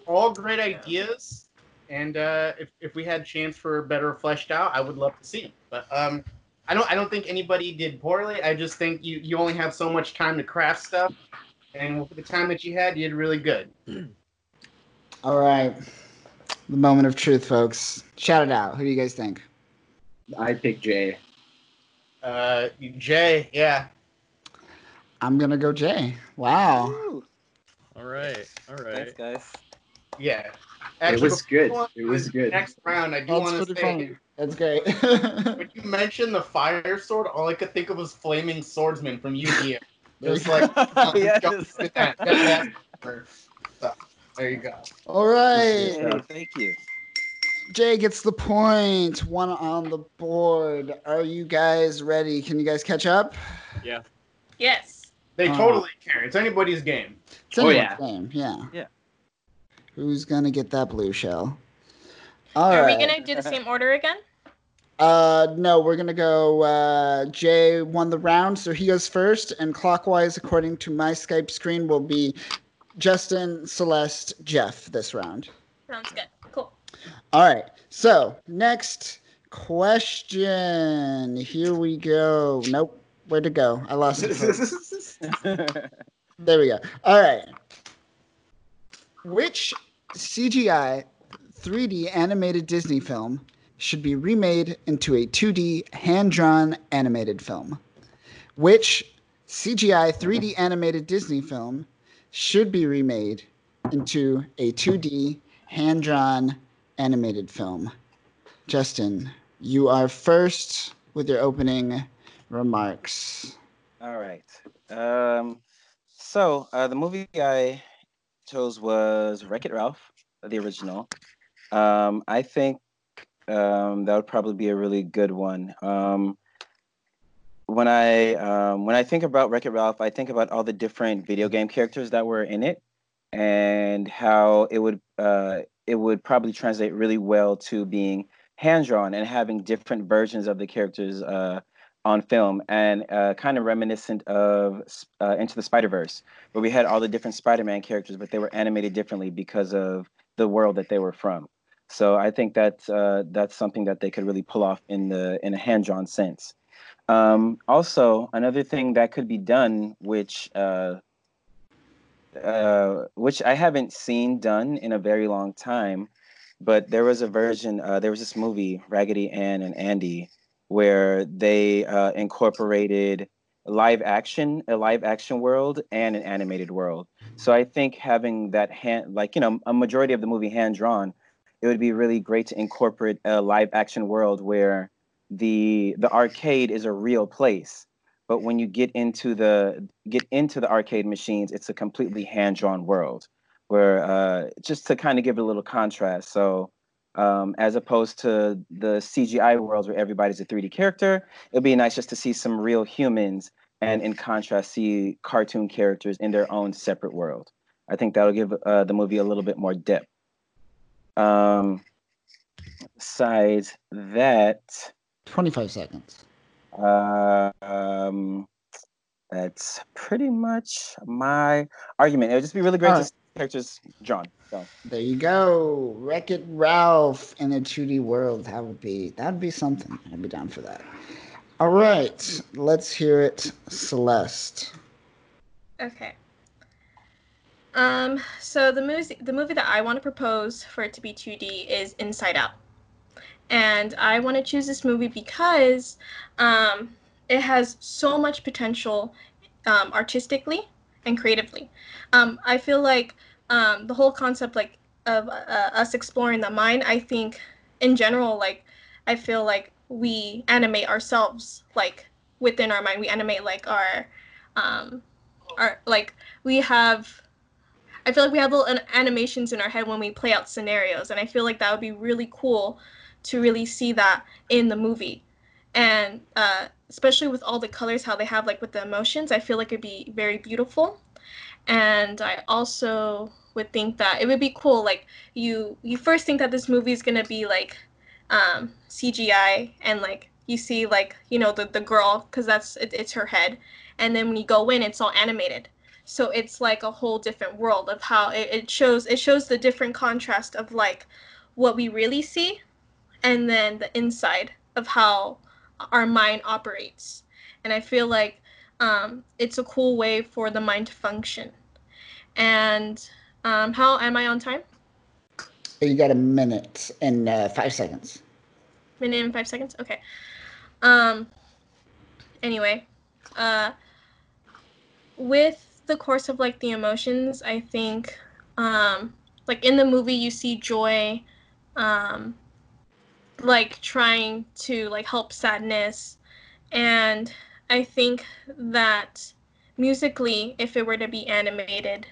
all great ideas. And uh, if if we had a chance for better fleshed out, I would love to see them. But um, I don't I don't think anybody did poorly. I just think you, you only have so much time to craft stuff. And with the time that you had, you did really good. All right, the moment of truth, folks. Shout it out. Who do you guys think? I pick Jay. Uh, Jay, yeah. I'm gonna go Jay. Wow. Woo. All right, all right, thanks, guys. Yeah, actually, it was good. It was good. Next round, I do want to say that's great. When you mentioned the fire sword, all I could think of was flaming swordsman from Yu-Gi-Oh. Just like yes. that. That's that so. There you go. All right. Hey, thank you. Jay gets the point. One on the board. Are you guys ready? Can you guys catch up? Yeah. Yes. They um, totally care. It's anybody's game. It's anybody's oh, yeah. game. Yeah. Yeah. Who's going to get that blue shell? All Are right. we going to do the same order again? Uh, no, we're going to go uh, Jay won the round, so he goes first. And clockwise, according to my Skype screen, will be Justin, Celeste, Jeff this round. Sounds good. Cool. All right. So next question. Here we go. Nope. Where'd it go? I lost it. There we go. All right. Which C G I three D animated Disney film should be remade into a two D hand-drawn animated film? Which C G I three D animated Disney film should be remade into a two D hand-drawn animated film? Justin, you are first with your opening remarks. All right. Um, so uh, the movie I chose was Wreck-It Ralph, the original. Um, I think um, that would probably be a really good one. Um, When I um, when I think about Wreck-It Ralph, I think about all the different video game characters that were in it, and how it would uh, it would probably translate really well to being hand-drawn and having different versions of the characters uh, on film, and uh, kind of reminiscent of uh, Into the Spider-Verse, where we had all the different Spider-Man characters, but they were animated differently because of the world that they were from. So I think that's uh, that's something that they could really pull off in the in a hand-drawn sense. Um, also, another thing that could be done, which uh, uh, which I haven't seen done in a very long time, but there was a version, uh, there was this movie, Raggedy Ann and Andy, where they uh, incorporated live action, a live action world and an animated world. So I think having that hand, like, you know, a majority of the movie hand-drawn, it would be really great to incorporate a live action world where the the arcade is a real place, but when you get into the get into the arcade machines, it's a completely hand-drawn world, where uh, just to kind of give it a little contrast. So um, as opposed to the C G I worlds where everybody's a three D character, it'd be nice just to see some real humans, and in contrast, see cartoon characters in their own separate world. I think that'll give uh, the movie a little bit more depth. Um, besides that. twenty-five seconds. Uh, um, that's pretty much my argument. It would just be really great right. to see picked is John. So. There you go. Wreck-It Ralph in a two D world. That would be that would be something. I'd be down for that. All right, let's hear it, Celeste. Okay. Um. So the movie the movie that I want to propose for it to be two D is Inside Out, and I want to choose this movie because um it has so much potential um, artistically and creatively. Um, I feel like um, the whole concept like of uh, us exploring the mind, I think in general, like I feel like we animate ourselves like within our mind. We animate like our, um, our like we have, I feel like we have little animations in our head when we play out scenarios. And I feel like that would be really cool to really see that in the movie. And uh, especially with all the colors, how they have, like, with the emotions, I feel like it'd be very beautiful. And I also would think that it would be cool, like, you you first think that this movie is going to be, like, um, C G I, and, like, you see, like, you know, the, the girl, because that's, it, it's her head. And then when you go in, it's all animated. So it's, like, a whole different world of how it, it shows, it shows the different contrast of, like, what we really see, and then the inside of how our mind operates. And I feel like um, it's a cool way for the mind to function. And um, how am I on time? You got a minute and uh, five seconds. Minute and five seconds? Okay. Um, anyway, uh, with the course of like the emotions, I think um, like in the movie you see joy, um, like trying to like help sadness, and I think that musically, if it were to be animated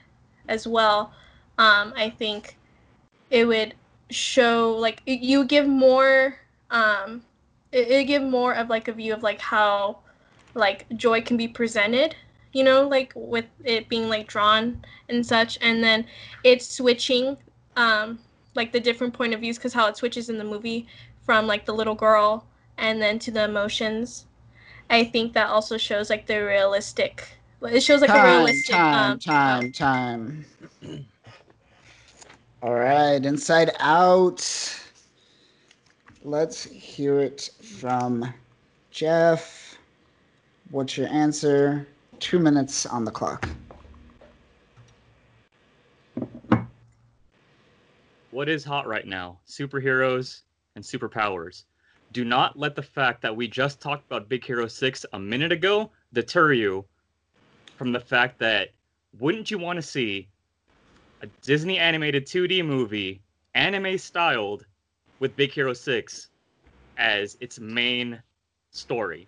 as well, um I think it would show like it, you give more um it, it give more of like a view of like how like joy can be presented, you know, like with it being like drawn and such, and then it's switching um like the different point of views, because how it switches in the movie from like the little girl and then to the emotions. I think that also shows like the realistic, it shows like time, a realistic time, um, time, time. All right, Inside Out. Let's hear it from Jeff. What's your answer? Two minutes on the clock. What is hot right now? Superheroes and superpowers. Do not let the fact that we just talked about Big Hero six a minute ago deter you from the fact that wouldn't you want to see a Disney animated two D movie, anime styled, with Big Hero six as its main story?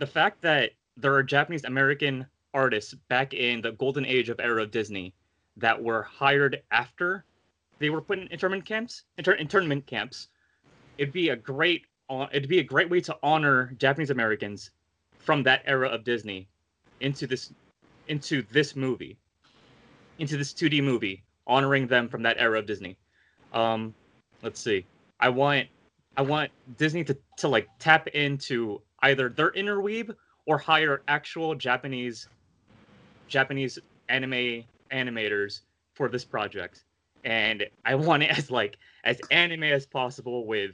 The fact that there are Japanese American artists back in the golden age of era of Disney that were hired after they were put in internment camps, inter- internment camps. It'd be a great, uh, it'd be a great way to honor Japanese Americans from that era of Disney into this, into this movie, into this two D movie, honoring them from that era of Disney. Um, let's see. I want, I want Disney to, to like tap into either their inner weeb or hire actual Japanese, Japanese anime animators for this project, and I want it as like as anime as possible, with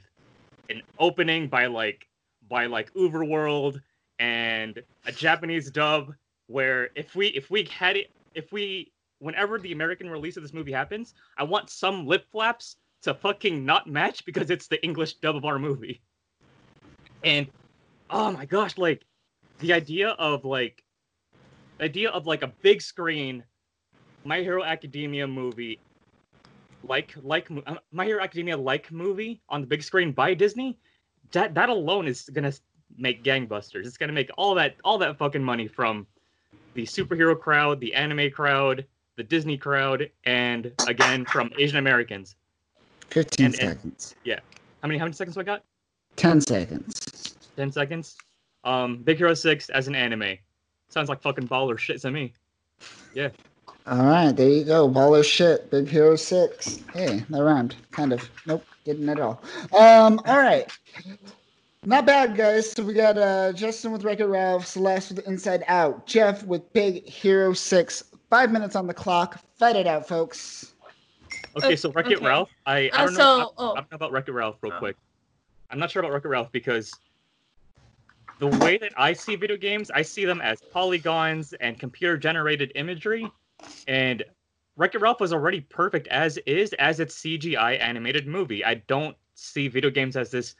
an opening by like by like Uberworld and a Japanese dub, where if we if we had it if we whenever the American release of this movie happens, I want some lip flaps to fucking not match because it's the English dub of our movie. And oh my gosh, like the idea of like idea of like a big screen My Hero Academia movie, like like um, My Hero Academia like movie on the big screen by Disney, that that alone is gonna make gangbusters. It's gonna make all that all that fucking money from the superhero crowd, the anime crowd, the Disney crowd, and again from Asian Americans. Fifteen and, seconds. And, yeah. How many how many seconds do I got? Ten seconds. Ten seconds. Um, Big Hero six as an anime sounds like fucking baller shit to me. Yeah. All right, there you go. Baller shit. Big Hero six. Hey, that rhymed. Kind of. Nope, didn't at all. Um, all right. Not bad, guys. So we got uh, Justin with Wreck-It Ralph, Celeste with Inside Out, Jeff with Big Hero six, Five minutes on the clock. Fight it out, folks. Okay, so Wreck-It okay. Ralph. I, I, don't uh, so, know, I, oh. I don't know about Wreck-It Ralph real quick. I'm not sure about Wreck-It Ralph because the way that I see video games, I see them as polygons and computer-generated imagery. And Wreck-It Ralph was already perfect as is, as its C G I animated movie. I don't see video games as this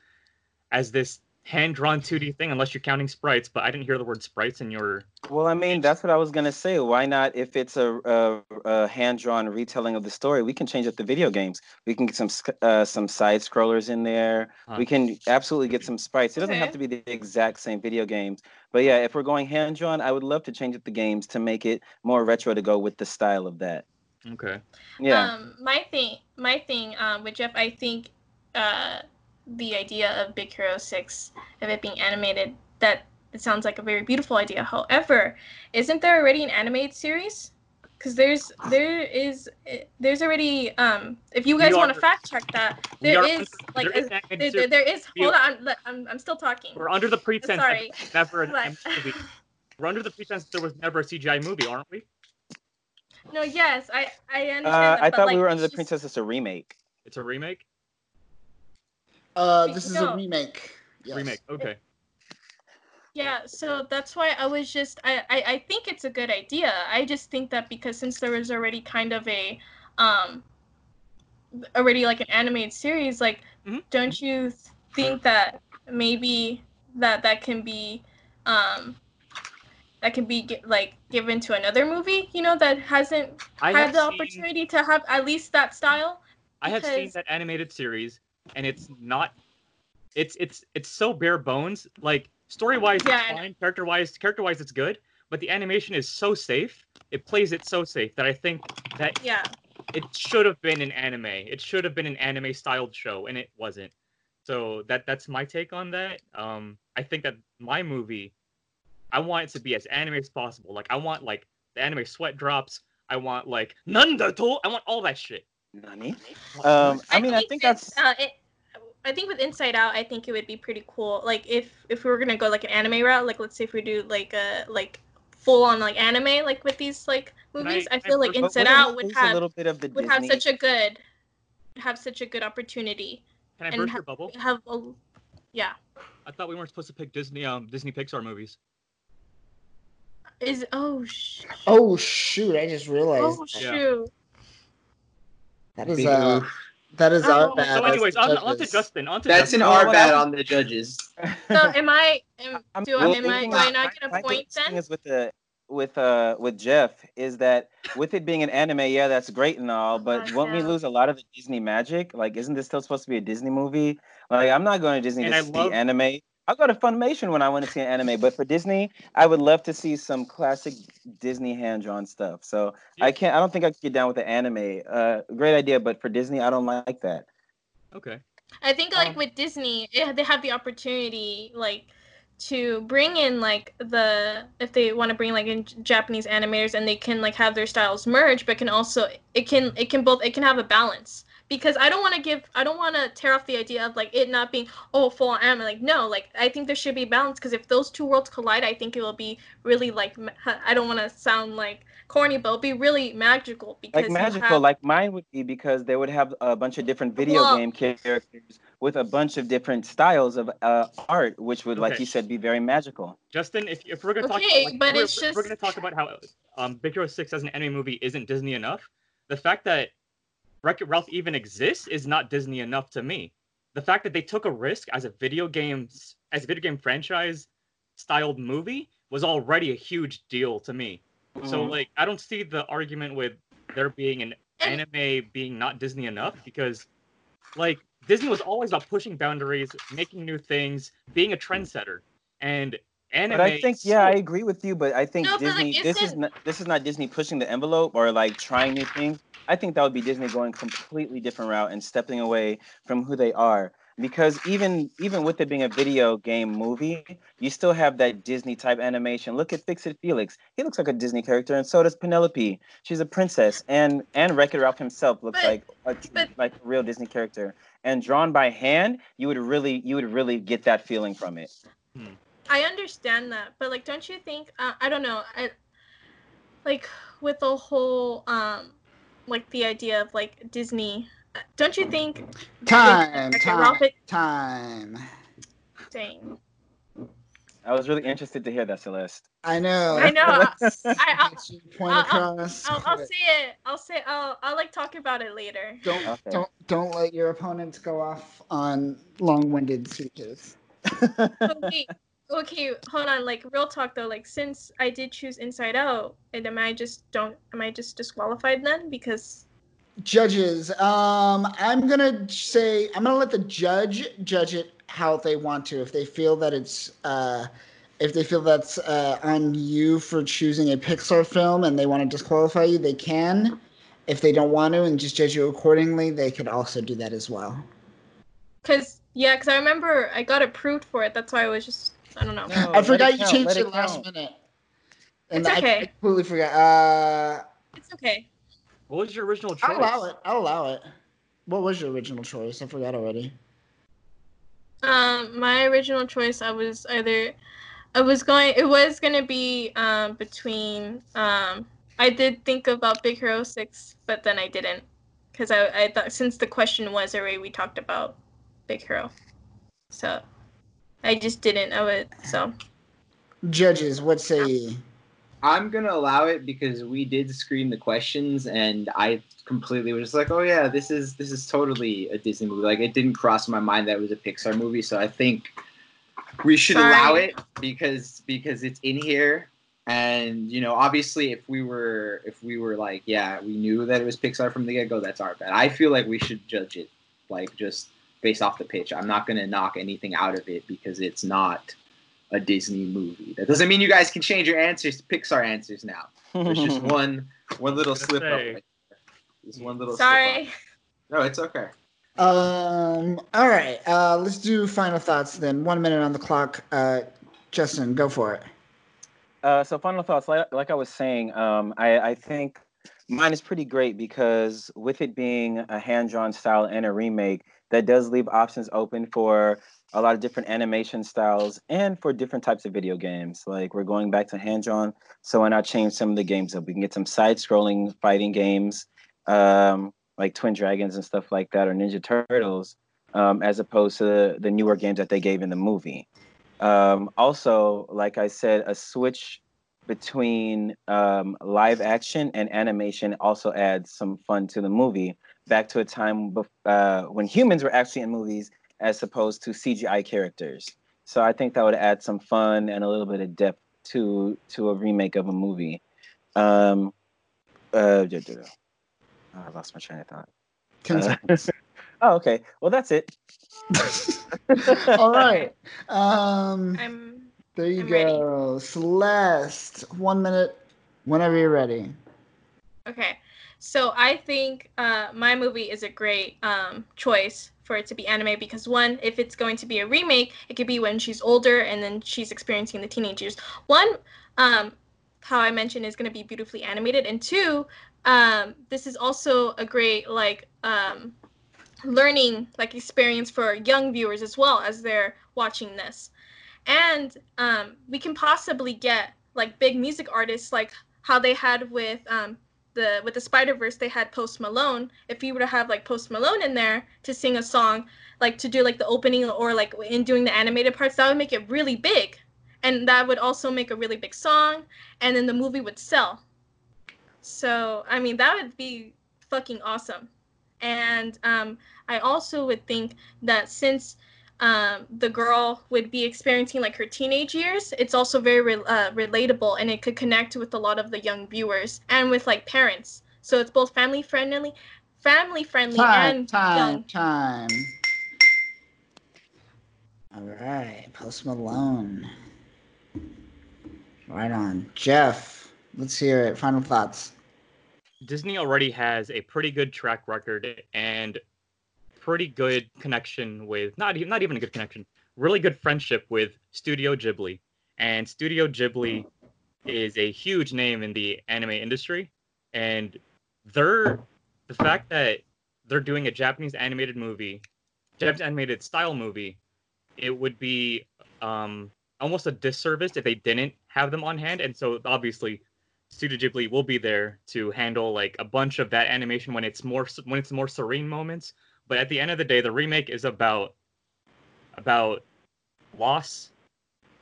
as this hand-drawn two D thing, unless you're counting sprites, but I didn't hear the word sprites in your... Well, I mean, that's what I was going to say. Why not, if it's a, a, a hand-drawn retelling of the story, we can change up the video games. We can get some uh, some side-scrollers in there. Huh. We can absolutely get some sprites. It doesn't okay. have to be the exact same video games. But yeah, if we're going hand-drawn, I would love to change up the games to make it more retro to go with the style of that. Okay. Yeah. Um, my thing, my thing um, with Jeff, I think... Uh, the idea of Big Hero six, of it being animated, that it sounds like a very beautiful idea. However, isn't there already an animated series? Because there's, there is, there's already, um, if you guys want to fact check that, there is, under, like, there, a, is there, there is, hold on, I'm, I'm still talking. We're under the pretense Sorry. that never an M C U movie. We're under the pretense that there was never a C G I movie, aren't we? No, yes, I, I understand uh, that. I but, thought like, we were under the pretense it's a remake. It's a remake? Uh, this no. is a remake. Yes. Remake, okay. Yeah, so that's why I was just, I, I, I think it's a good idea. I just think that because since there was already kind of a, um, already like an animated series, like, mm-hmm. don't you think that maybe that that can be, um, that can be gi- like given to another movie, you know, that hasn't I had the seen... opportunity to have at least that style? I because... have seen that animated series. And it's not, it's it's it's so bare bones. Like story wise, yeah, it's fine. Character wise, character wise, it's good. But the animation is so safe. It plays it so safe that I think that yeah, it should have been an anime. It should have been an anime styled show, and it wasn't. So that that's my take on that. Um, I think that my movie, I want it to be as anime as possible. Like I want like the anime sweat drops. I want like Nandato. I want all that shit. Nani? Um, I mean, I think, I think that's. Uh, it, I think with Inside Out, I think it would be pretty cool. Like if if we were gonna go like an anime route, like let's say if we do like a like full on like anime, like with these like movies, I, I feel I, like Inside Out would have a little bit of the would Disney... have such a good have such a good opportunity. Can I burst your bubble? Have a, yeah. I thought we weren't supposed to pick Disney um Disney Pixar movies. Is oh shoot. Oh shoot! I just realized. Oh shoot. Yeah. That is, uh, that is our oh, bad. So, anyways, on, on to Justin. On to That's Justin. an our bad on the judges. So, am I? Am, do well, I? Am I? Do I not get a point then? Is with the with uh with Jeff is that with it being an anime, yeah, that's great and all, but oh, won't yeah. we lose a lot of the Disney magic? Like, isn't this still supposed to be a Disney movie? Like, I'm not going to Disney and to I see love- anime. I'll go to Funimation when I want to see an anime, but for Disney, I would love to see some classic Disney hand-drawn stuff. So I can't. I don't think I could get down with the anime. Uh, great idea, but for Disney, I don't like that. Okay. I think like um, with Disney, it, they have the opportunity like to bring in like the if they want to bring like in Japanese animators, and they can like have their styles merge, but can also it can it can both it can have a balance. Because I don't want to give, I don't want to tear off the idea of like it not being oh full on anime. Like no, like I think there should be balance. Because if those two worlds collide, I think it will be really like I don't want to sound like corny, but it'll be really magical. Because like magical, have... like mine would be because they would have a bunch of different video well, game characters with a bunch of different styles of uh, art, which would, okay. like you said, be very magical. Justin, if if we're gonna talk, okay, about, like, but we're, it's just... we're gonna talk about how um, Big Hero six as an anime movie isn't Disney enough. The fact that Wreck-It Ralph even exists is not Disney enough to me. The fact that they took a risk as a video game, as a video game franchise styled movie was already a huge deal to me. Mm-hmm. So like, I don't see the argument with there being an anime being not Disney enough because like Disney was always about pushing boundaries, making new things, being a trendsetter. And anime. But I think, yeah, I agree with you, but I think no, Disney, like, this, is not, this is not Disney pushing the envelope or like trying new things. I think that would be Disney going a completely different route and stepping away from who they are. Because even even with it being a video game movie, you still have that Disney-type animation. Look at Fix-It Felix. He looks like a Disney character, and so does Penelope. She's a princess. And, and Wreck-It Ralph himself looks but, like, a, but, like a real Disney character. And drawn by hand, you would really you would really get that feeling from it. I understand that, but, like, don't you think... Uh, I don't know... I, like with the whole um like the idea of like Disney, don't you think time like, time Ralph, it... time dang I was really interested to hear that, Celeste. I know. I know. I, I, I, point I'll, across. I'll, I'll, I'll say it. I'll say. I'll. I'll like talk about it later. Don't. Okay. Don't. Don't let your opponents go off on long-winded speeches. Okay. Okay. Hold on. Like real talk though. Like since I did choose Inside Out, and am I just don't? Am I just disqualified then? Because. Judges. Um. I'm gonna say. I'm gonna let the judge judge it how they want to. If they feel that it's uh if they feel that's uh on you for choosing a Pixar film and they want to disqualify you, they can. If they don't want to and just judge you accordingly, they could also do that as well. Because yeah, because I remember I got approved for it. That's why I was just I don't know. No, I forgot you changed it, it last minute. And it's okay. I completely forgot. Uh it's okay. What was your original choice? I'll allow it. I'll allow it. What was your original choice? I forgot already. Um, my original choice, I was either, I was going, it was going to be, um, between, um, I did think about Big Hero six, but then I didn't, because I, I thought, since the question was already, we talked about Big Hero, so, I just didn't, I would, so. Judges, what say you? I'm going to allow it, because we did screen the questions, and I completely was just like, oh yeah, this is this is totally a Disney movie. Like, it didn't cross my mind that it was a Pixar movie, so I think we should Sorry. allow it because because it's in here. And you know, obviously, if we were if we were like, yeah, we knew that it was Pixar from the get go, that's our bad. I feel like we should judge it like just based off the pitch. I'm not gonna knock anything out of it because it's not a Disney movie. That doesn't mean you guys can change your answers to Pixar answers now. There's just one one little slip up. Right. Just one little Sorry. No, it's okay. Um. All right. Uh, let's do final thoughts then. One minute on the clock. Uh, Justin, go for it. Uh, so final thoughts. Like, like I was saying, um, I, I think mine is pretty great because with it being a hand-drawn style and a remake, that does leave options open for a lot of different animation styles and for different types of video games. Like we're going back to hand-drawn, so why not change some of the games up? We can get some side-scrolling fighting games. Um, like Twin Dragons and stuff like that, or Ninja Turtles, um, as opposed to the newer games that they gave in the movie. Um, also, like I said, a switch between um, live action and animation also adds some fun to the movie. Back to a time bef- uh, when humans were actually in movies as opposed to C G I characters. So I think that would add some fun and a little bit of depth to to a remake of a movie. Um, uh, Oh, I lost my train of thought. Uh, oh, okay. Well, that's it. All right. Um, I'm, there you I'm go. Ready. Celeste, one minute, whenever you're ready. Okay. So I think uh, my movie is a great um, choice for it to be anime because, one, if it's going to be a remake, it could be when she's older and then she's experiencing the teenage years. One, um, how I mentioned, is going to be beautifully animated. And two, Um, this is also a great like um, learning like experience for young viewers as well as they're watching this. And um, we can possibly get like big music artists like how they had with um, the with the Spider-Verse, they had Post Malone. If you were to have like Post Malone in there to sing a song, like to do like the opening or like in doing the animated parts, that would make it really big. And that would also make a really big song. And then the movie would sell. So, I mean, that would be fucking awesome. And um, I also would think that since um, the girl would be experiencing, like, her teenage years, it's also very re- uh, relatable, and it could connect with a lot of the young viewers and with, like, parents. So it's both family-friendly family-friendly, time, and time, young. Time, time, All right, Post Malone. Right on. Jeff, let's hear it. Final thoughts. Disney already has a pretty good track record and pretty good connection with, not even, not even a good connection, really good friendship with Studio Ghibli. And Studio Ghibli is a huge name in the anime industry. And they're, the fact that they're doing a Japanese animated movie, Japanese animated style movie, it would be um, almost a disservice if they didn't have them on hand. And so, obviously, Studio Ghibli will be there to handle like a bunch of that animation when it's more when it's more serene moments. But at the end of the day, the remake is about about loss,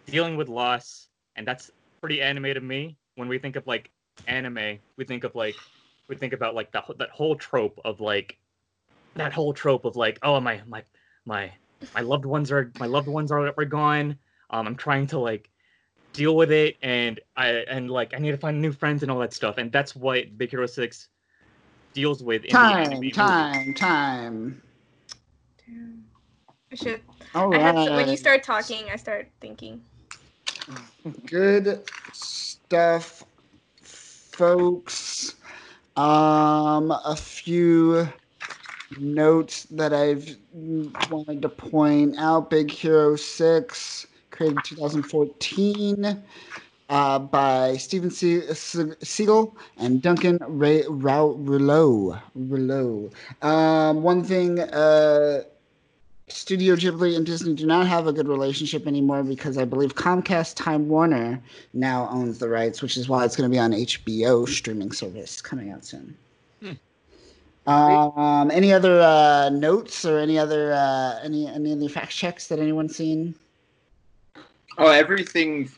dealing with loss, and that's pretty anime to me. When we think of like anime, we think of like we think about like the, that whole trope of like that whole trope of like oh my my my my loved ones are my loved ones are, are gone. Um, I'm trying to like deal with it, and I and like I need to find new friends and all that stuff. And that's what Big Hero six deals with in time, the anime time, movie. time. Damn. I should. All I right. have to, when you start talking, I start thinking. Good stuff, folks. Um, a few notes that I've wanted to point out. Big Hero six, created in two thousand fourteen uh, by Steven Se- Se- Seagal and Duncan Ray Rau- Rouleau. Rouleau. Um, one thing, uh, Studio Ghibli and Disney do not have a good relationship anymore because I believe Comcast Time Warner now owns the rights, which is why it's going to be on H B O streaming service coming out soon. Hmm. Um, any other uh, notes or any other uh, any any other fact checks that anyone's seen? Oh, everything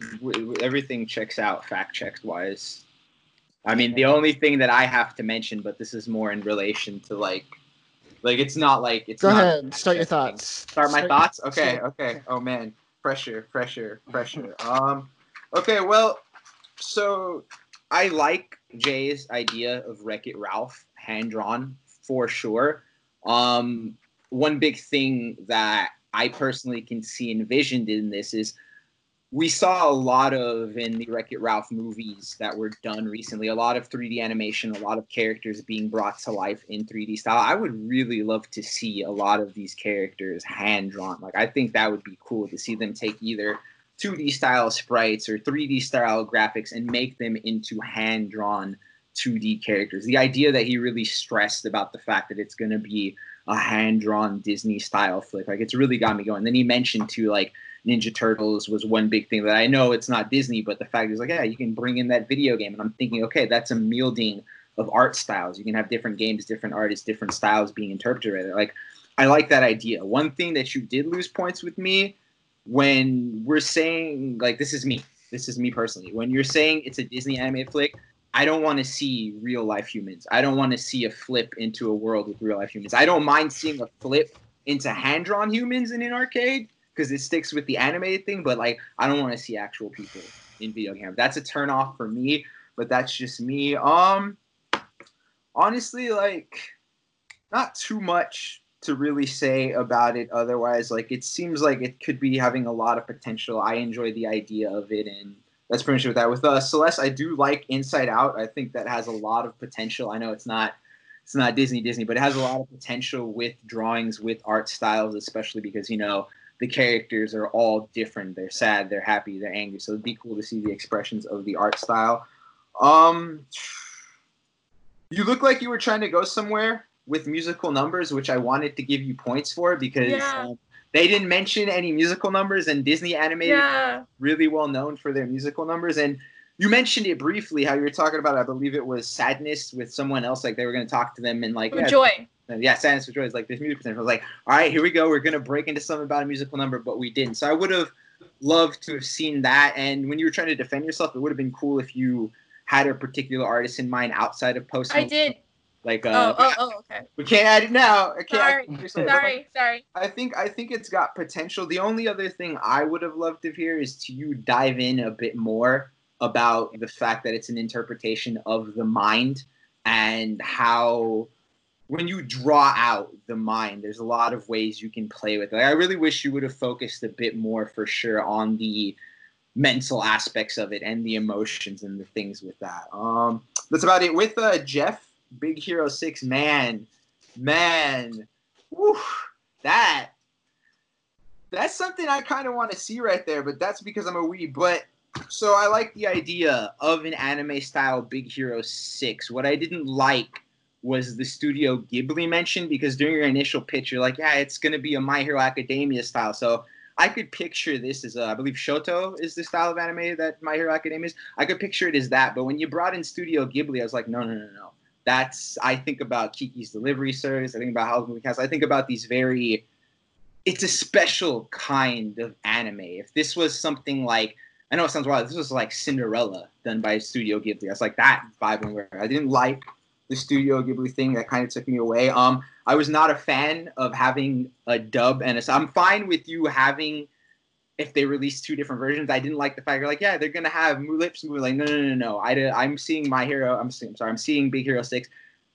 everything checks out fact check wise. I mean, the only thing that I have to mention, but this is more in relation to like, like it's not like it's. Go not ahead, start your thoughts. Start my start thoughts. Your, okay, start. okay. Oh man, pressure, pressure, pressure. um, okay. Well, so I like Jay's idea of Wreck-It Ralph. Hand-drawn, for sure. Um, one big thing that I personally can see envisioned in this is we saw a lot of, in the Wreck-It Ralph movies that were done recently, a lot of three D animation, a lot of characters being brought to life in three D style. I would really love to see a lot of these characters hand-drawn. Like, I think that would be cool to see them take either two D style sprites or three D style graphics and make them into hand-drawn two D characters. The idea that he really stressed about the fact that it's going to be a hand-drawn Disney-style flick, like, it's really got me going. Then he mentioned, too, like, Ninja Turtles was one big thing that I know it's not Disney, but the fact is, like, yeah, you can bring in that video game. And I'm thinking, okay, that's a melding of art styles. You can have different games, different artists, different styles being interpreted. Like, I like that idea. One thing that you did lose points with me when we're saying, like, this is me. This is me personally. When you're saying it's a Disney animated flick, I don't want to see real-life humans. I don't want to see a flip into a world with real-life humans. I don't mind seeing a flip into hand-drawn humans in an arcade because it sticks with the animated thing, but, like, I don't want to see actual people in video games. That's a turn-off for me, but that's just me. Um, honestly, like, not too much to really say about it otherwise. Like, it seems like it could be having a lot of potential. I enjoy the idea of it, and that's pretty much with that. With uh, Celeste, I do like Inside Out. I think that has a lot of potential. I know it's not it's not Disney Disney, but it has a lot of potential with drawings, with art styles, especially because, you know, the characters are all different. They're sad, they're happy, they're angry. So it'd be cool to see the expressions of the art style. Um, you look like you were trying to go somewhere with musical numbers, which I wanted to give you points for because... Yeah. Um, They didn't mention any musical numbers, and Disney animated yeah. really well known for their musical numbers. And you mentioned it briefly, how you were talking about, I believe it was Sadness with someone else, like they were going to talk to them and like... Yeah, joy. Yeah, Sadness with Joy is like, there's music potential. I was like, all right, here we go. We're going to break into something about a musical number, but we didn't. So I would have loved to have seen that. And when you were trying to defend yourself, it would have been cool if you had a particular artist in mind outside of Post. I did. Like, uh, oh, oh, oh, okay. We can't add it now. I can't sorry, sorry, sorry. I think I think it's got potential. The only other thing I would have loved to hear is to you dive in a bit more about the fact that it's an interpretation of the mind and how when you draw out the mind, there's a lot of ways you can play with it. Like, I really wish you would have focused a bit more for sure on the mental aspects of it and the emotions and the things with that. Um, that's about it. With uh, Jeff. Big Hero six, man, man, woo, that, that's something I kind of want to see right there, but that's because I'm a weeb. But, so I like the idea of an anime-style Big Hero six. What I didn't like was the Studio Ghibli mention, because during your initial pitch, you're like, yeah, it's going to be a My Hero Academia style, so I could picture this as, uh, I believe Shoto is the style of anime that My Hero Academia is. I could picture it as that. But when you brought in Studio Ghibli, I was like, no, no, no, no. That's, I think about Kiki's Delivery Service. I think about Howl's Moving Castle. I think about these very, it's a special kind of anime. If this was something like, I know it sounds wild, this was like Cinderella done by Studio Ghibli. I was like, that vibe went weird. I didn't like the Studio Ghibli thing. That kind of took me away. Um, I was not a fan of having a dub and a, I'm fine with you having, if they release two different versions. I didn't like the fact you're like, yeah, they're going to have lips moving. Like, no, no, no, no. I, I'm seeing My Hero. I'm, seeing, I'm sorry. I'm seeing Big Hero six.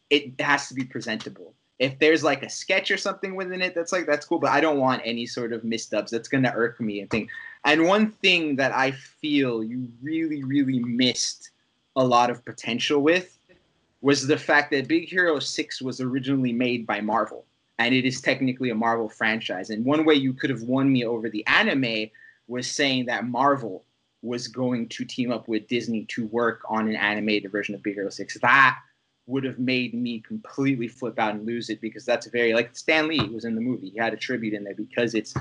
It has to be presentable. If there's like a sketch or something within it, that's like, that's cool. But I don't want any sort of misdubs. That's going to irk me and think. And one thing that I feel you really, really missed a lot of potential with was the fact that Big Hero six was originally made by Marvel, and it is technically a Marvel franchise. And one way you could have won me over the anime was saying that Marvel was going to team up with Disney to work on an animated version of Big Hero six. That would have made me completely flip out and lose it, because that's very, like, Stan Lee was in the movie. He had a tribute in there because it's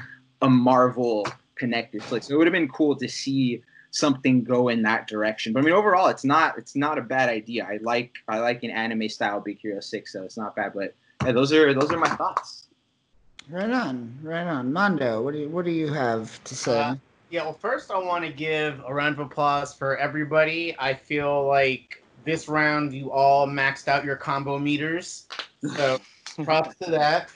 a Marvel-connected flick. So it would have been cool to see something go in that direction. But I mean, overall, it's not it's not a bad idea. I like I like an anime style Big Hero six, so it's not bad. But yeah, those are those are my thoughts. Right on, right on, Mondo. What do you, what do you have to say? Uh, yeah, well, first I want to give a round of applause for everybody. I feel like this round you all maxed out your combo meters, so props to that.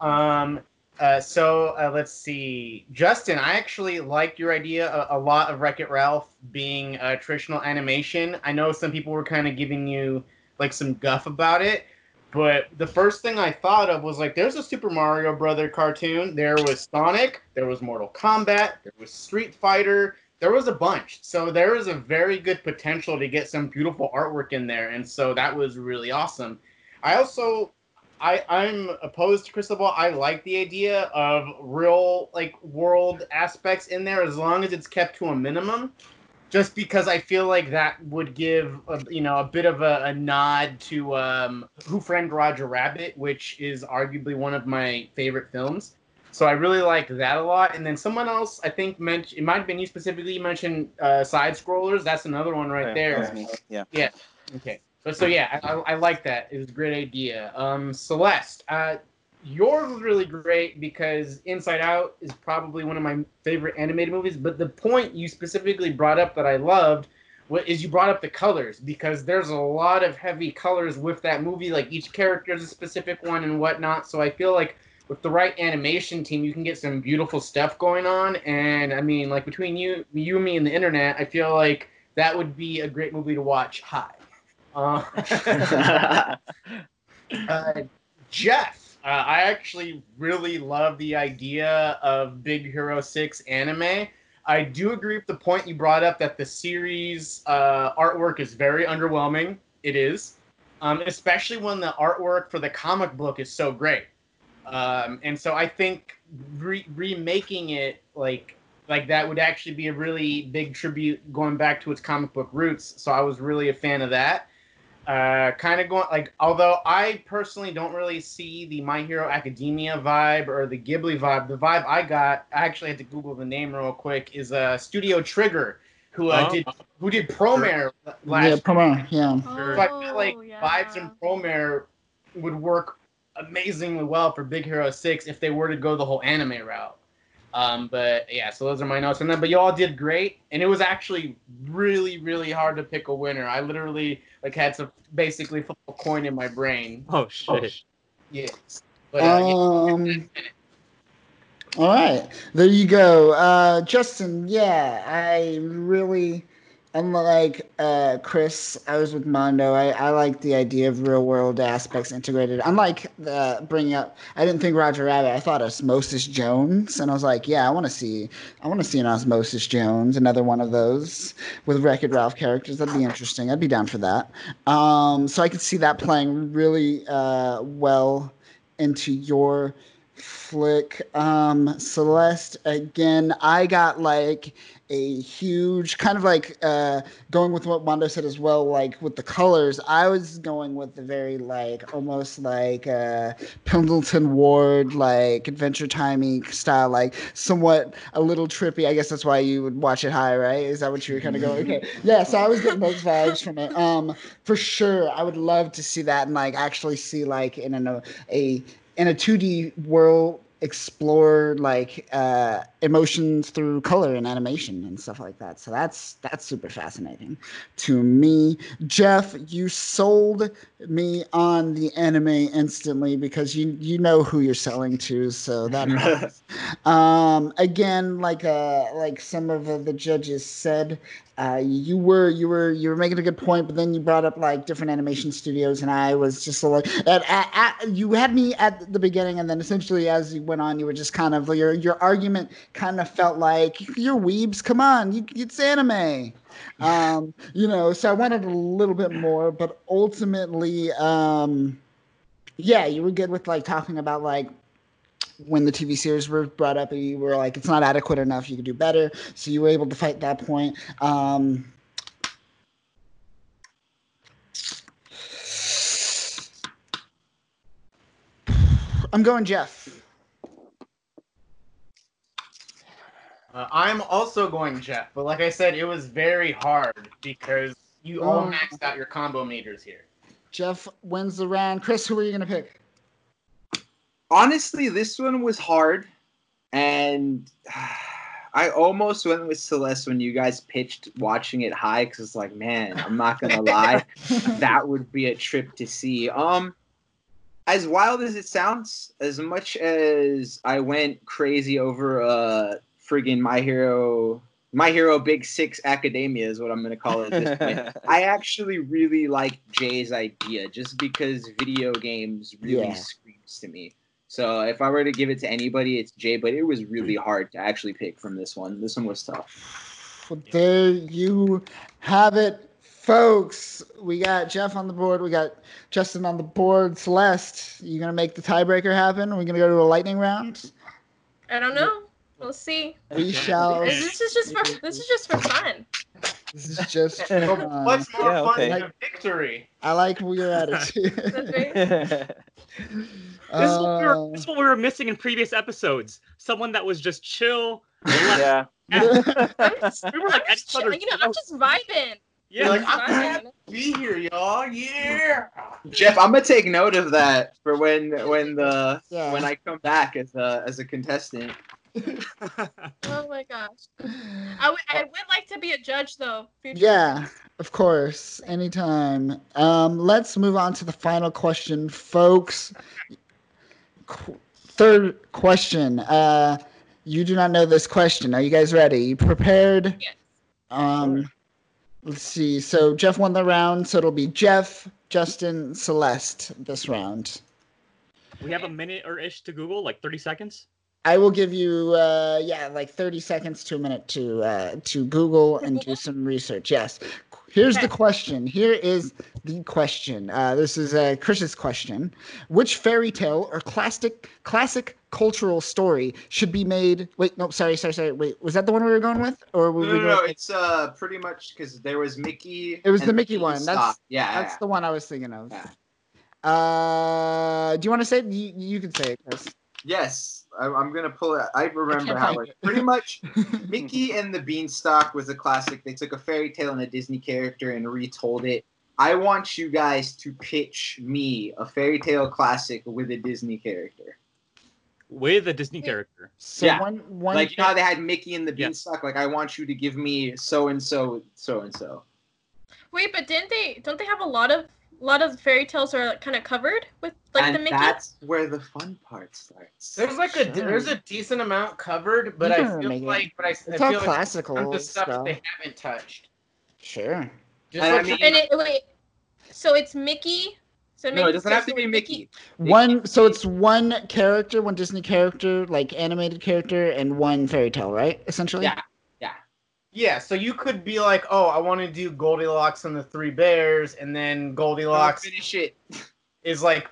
Um, Uh, so, uh, let's see. Justin, I actually liked your idea a, a lot of Wreck-It Ralph being uh, traditional animation. I know some people were kind of giving you, like, some guff about it, but the first thing I thought of was, like, there's a Super Mario Brother cartoon. There was Sonic. There was Mortal Kombat. There was Street Fighter. There was a bunch. So there is a very good potential to get some beautiful artwork in there, and so that was really awesome. I also... I, I'm opposed to Kristoff. I like the idea of real, like, world aspects in there as long as it's kept to a minimum, just because I feel like that would give, a, you know, a bit of a, a nod to um, Who Framed Roger Rabbit, which is arguably one of my favorite films. So I really like that a lot. And then someone else, I think, mentioned, it might have been you specifically, mentioned uh, side-scrollers. That's another one right yeah, there. That's me. Yeah. Yeah. Okay. So, yeah, I, I like that. It was a great idea. Um, Celeste, uh, yours was really great because Inside Out is probably one of my favorite animated movies. But the point you specifically brought up that I loved is you brought up the colors, because there's a lot of heavy colors with that movie. Like, each character is a specific one and whatnot. So I feel like with the right animation team, you can get some beautiful stuff going on. And, I mean, like, between you, you me, and the internet, I feel like that would be a great movie to watch high. Uh, uh, Jeff, uh, I actually really love the idea of Big Hero six anime. I do agree with the point you brought up that the series uh, artwork is very underwhelming. It is, um, especially when the artwork for the comic book is so great. Um, and so I think re- remaking it like like that would actually be a really big tribute going back to its comic book roots. So I was really a fan of that. Uh, kind of going, like, although I personally don't really see the My Hero Academia vibe or the Ghibli vibe, the vibe I got, I actually had to Google the name real quick, is uh, Studio Trigger, who uh, oh. did who did Promare last year. Yeah, Promare, yeah. Oh, so I feel like yeah. vibes from Promare would work amazingly well for Big Hero six if they were to go the whole anime route. Um, but yeah, so those are my notes on that. But y'all did great, and it was actually really, really hard to pick a winner. I literally like had to basically flip a coin in my brain. Oh shit! Oh, sh- yes. But, uh, um. Yeah. All right, there you go, uh, Justin. Yeah, I really, unlike uh, Chris, I was with Mondo. I, I like the idea of real world aspects integrated. Unlike the bringing up, I didn't think Roger Rabbit. I thought Osmosis Jones, and I was like, yeah, I want to see, I want to see an Osmosis Jones, another one of those with Wreck-It Ralph characters. That'd be interesting. I'd be down for that. Um, so I could see that playing really uh, well into your flick. Um, Celeste, again, I got like a huge kind of like uh, going with what Mondo said as well, like with the colors. I was going with the very like almost like uh, Pendleton Ward, like Adventure Timing style, like somewhat a little trippy. I guess that's why you would watch it high, right? Is that what you were kind of going? Okay, yeah. So I was getting those vibes from it. Um, for sure, I would love to see that and like actually see like in a a in a two D world. Explore like uh, emotions through color and animation and stuff like that. So that's that's super fascinating to me. Jeff, you sold me on the anime instantly because you you know who you're selling to. So that helps. um, again, like uh, like some of uh, the judges said. Uh, you were you were you were making a good point, but then you brought up like different animation studios, and I was just like, at, at, at, you had me at the beginning, and then essentially as you went on, you were just kind of your your argument kind of felt like you're weebs. Come on, you, it's anime. Um, you know, so I wanted a little bit more, but ultimately, um, yeah, you were good with like talking about like. When the T V series were brought up, you were like, it's not adequate enough, you could do better. So you were able to fight that point. Um, I'm going Jeff. Uh, I'm also going Jeff, but like I said, it was very hard because you um, all maxed out your combo meters here. Jeff wins the round. Chris, who are you going to pick? Honestly, this one was hard, and I almost went with Celeste when you guys pitched watching it high, because it's like, man, I'm not going to lie, that would be a trip to see. Um, as wild as it sounds, as much as I went crazy over uh, friggin' My Hero... My Hero Big Six Academia is what I'm going to call it at this point. I actually really like Jay's idea, just because video games really yeah. screams to me. So if I were to give it to anybody, it's Jay, but it was really hard to actually pick from this one. This one was tough. Well, there you have it, folks. We got Jeff on the board. We got Justin on the board. Celeste, you going to make the tiebreaker happen? Are we going to go to a lightning round? I don't know. We'll see. We shall. This is just for this is just for fun. This is just for fun. What's more yeah, okay. fun than victory? I like your attitude. uh, this, is what we were, this is what we were missing in previous episodes. Someone that was just chill. Yeah. yeah. I'm just, we were like, I'm just, you know, I'm just vibing. Yeah, like, I'm happy to be here, y'all. Yeah. Jeff, I'm gonna take note of that for when when the yeah. when I come back as a as a contestant. Oh my gosh. I, w- I would like to be a judge though. Future yeah, judges. Of course. Anytime. Um, let's move on to the final question, folks. Qu- third question. Uh, you do not know this question. Are you guys ready? You prepared? Yes. Um, let's see. So Jeff won the round, so it'll be Jeff, Justin, Celeste this round. We have a minute or ish to Google, like thirty seconds? I will give you, uh, yeah, like thirty seconds to a minute to uh, to Google and do some research. Yes. Here's the question. Here is the question. Uh, this is uh, Chris's question. Which fairy tale or classic classic cultural story should be made? Wait, no, sorry, sorry, sorry. Wait, was that the one we were going with? Or were no, we no, no, with? It's uh, pretty much because there was Mickey. It was the Mickey, Mickey one. That's, yeah, that's yeah. the one I was thinking of. Yeah. Uh, do you want to say it? You, you can say it, Chris. Yes. I'm going to pull it. I remember I how it. it pretty much Mickey and the Beanstalk was a classic. They took a fairy tale and a Disney character and retold it. I want you guys to pitch me a fairy tale classic with a Disney character. With a Disney character. So yeah. One, one like, you know how they had Mickey and the Beanstalk? Yeah. Like, I want you to give me so-and-so, so-and-so. Wait, but didn't they, don't they have a lot of, a lot of fairy tales are kind of covered with like and the Mickey. That's where the fun part starts. There's like a sure. there's a decent amount covered, but I feel like but I, it's I all feel classical like the stuff, stuff they haven't touched. Sure. Just and like I mean, and it, wait, so it's Mickey. So Mickey, no, it doesn't have to be Mickey. Mickey. One, so it's one character, one Disney character, like animated character, and one fairy tale, right? Essentially. Yeah. Yeah, so you could be like, oh, I want to do Goldilocks and the Three Bears, and then Goldilocks finish it. Is like,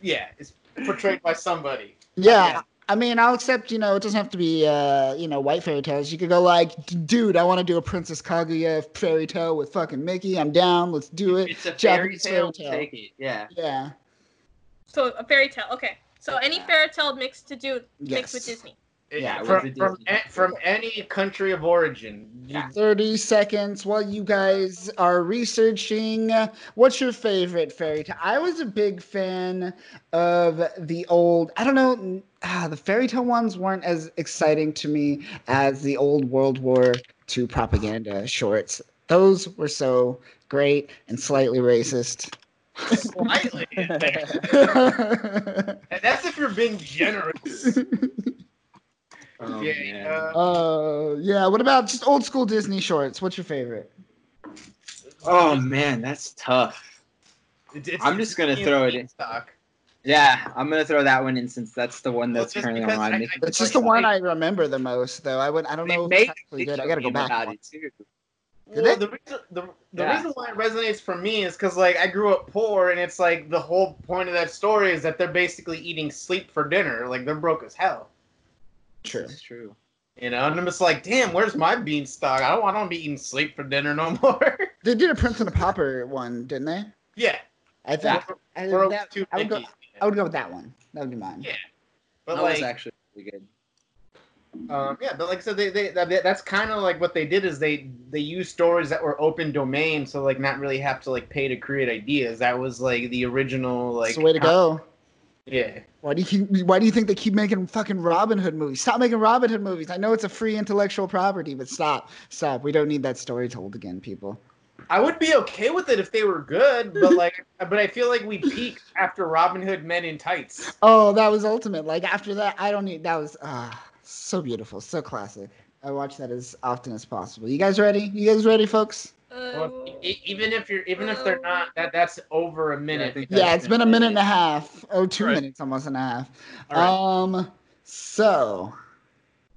yeah, it's portrayed by somebody. Yeah. yeah. I mean, I'll accept, you know, it doesn't have to be, uh, you know, white fairy tales. You could go like, dude, I want to do a Princess Kaguya fairy tale with fucking Mickey. I'm down. Let's do it. It's a fairy tale. Fairy tale. Yeah. Yeah. So a fairy tale. Okay. So yeah. any fairy tale mixed to do yes. mixed with Disney. Yeah. From from, a, from any country of origin. Yeah. Thirty seconds while you guys are researching. What's your favorite fairy tale? I was a big fan of the old. I don't know. Ah, the fairy tale ones weren't as exciting to me as the old World War Two propaganda shorts. Those were so great and slightly racist. Slightly. And that's if you're being generous. Oh, yeah. Uh, yeah. What about just old school Disney shorts? What's your favorite? Oh man, that's tough. It's, it's, I'm just gonna throw it in. Stock. Yeah, I'm gonna throw that one in since that's the one that's well, currently on. It's like, just the one I remember the most, though. I would. I don't know. If it's actually good. I gotta go back. About it too. Well, the reason the, the yeah. reason why it resonates for me is because like I grew up poor, and it's like the whole point of that story is that they're basically eating sleep for dinner. Like they're broke as hell. True. That's true. You know, and I'm just like, damn, where's my beanstalk? I don't want to be eating sleep for dinner no more. They did a Prince and a Pauper one, didn't they? Yeah. I think I, I, that, I, would go, I would go with that one. That would be mine. Yeah. But that like, was actually really good. Um, yeah, but like I said, they, they, they, that's kind of like what they did is they, they used stories that were open domain, so like not really have to like pay to create ideas. That was like the original like. It's the way to go. Yeah. Why do you keep, why do you think they keep making fucking Robin Hood movies? Stop making Robin Hood movies. I know it's a free intellectual property, but stop. Stop. We don't need that story told again, people. I would be okay with it if they were good, but like but I feel like we peaked after Robin Hood Men in Tights. Oh, that was ultimate. Like after that, I don't need that was uh so beautiful, so classic. I watch that as often as possible. You guys ready? You guys ready, folks? Well, even if you're, even if they're not, that that's over a minute. Yeah, yeah it's been a minute and a half. Oh, two right. minutes, almost and a half. All right. Um, so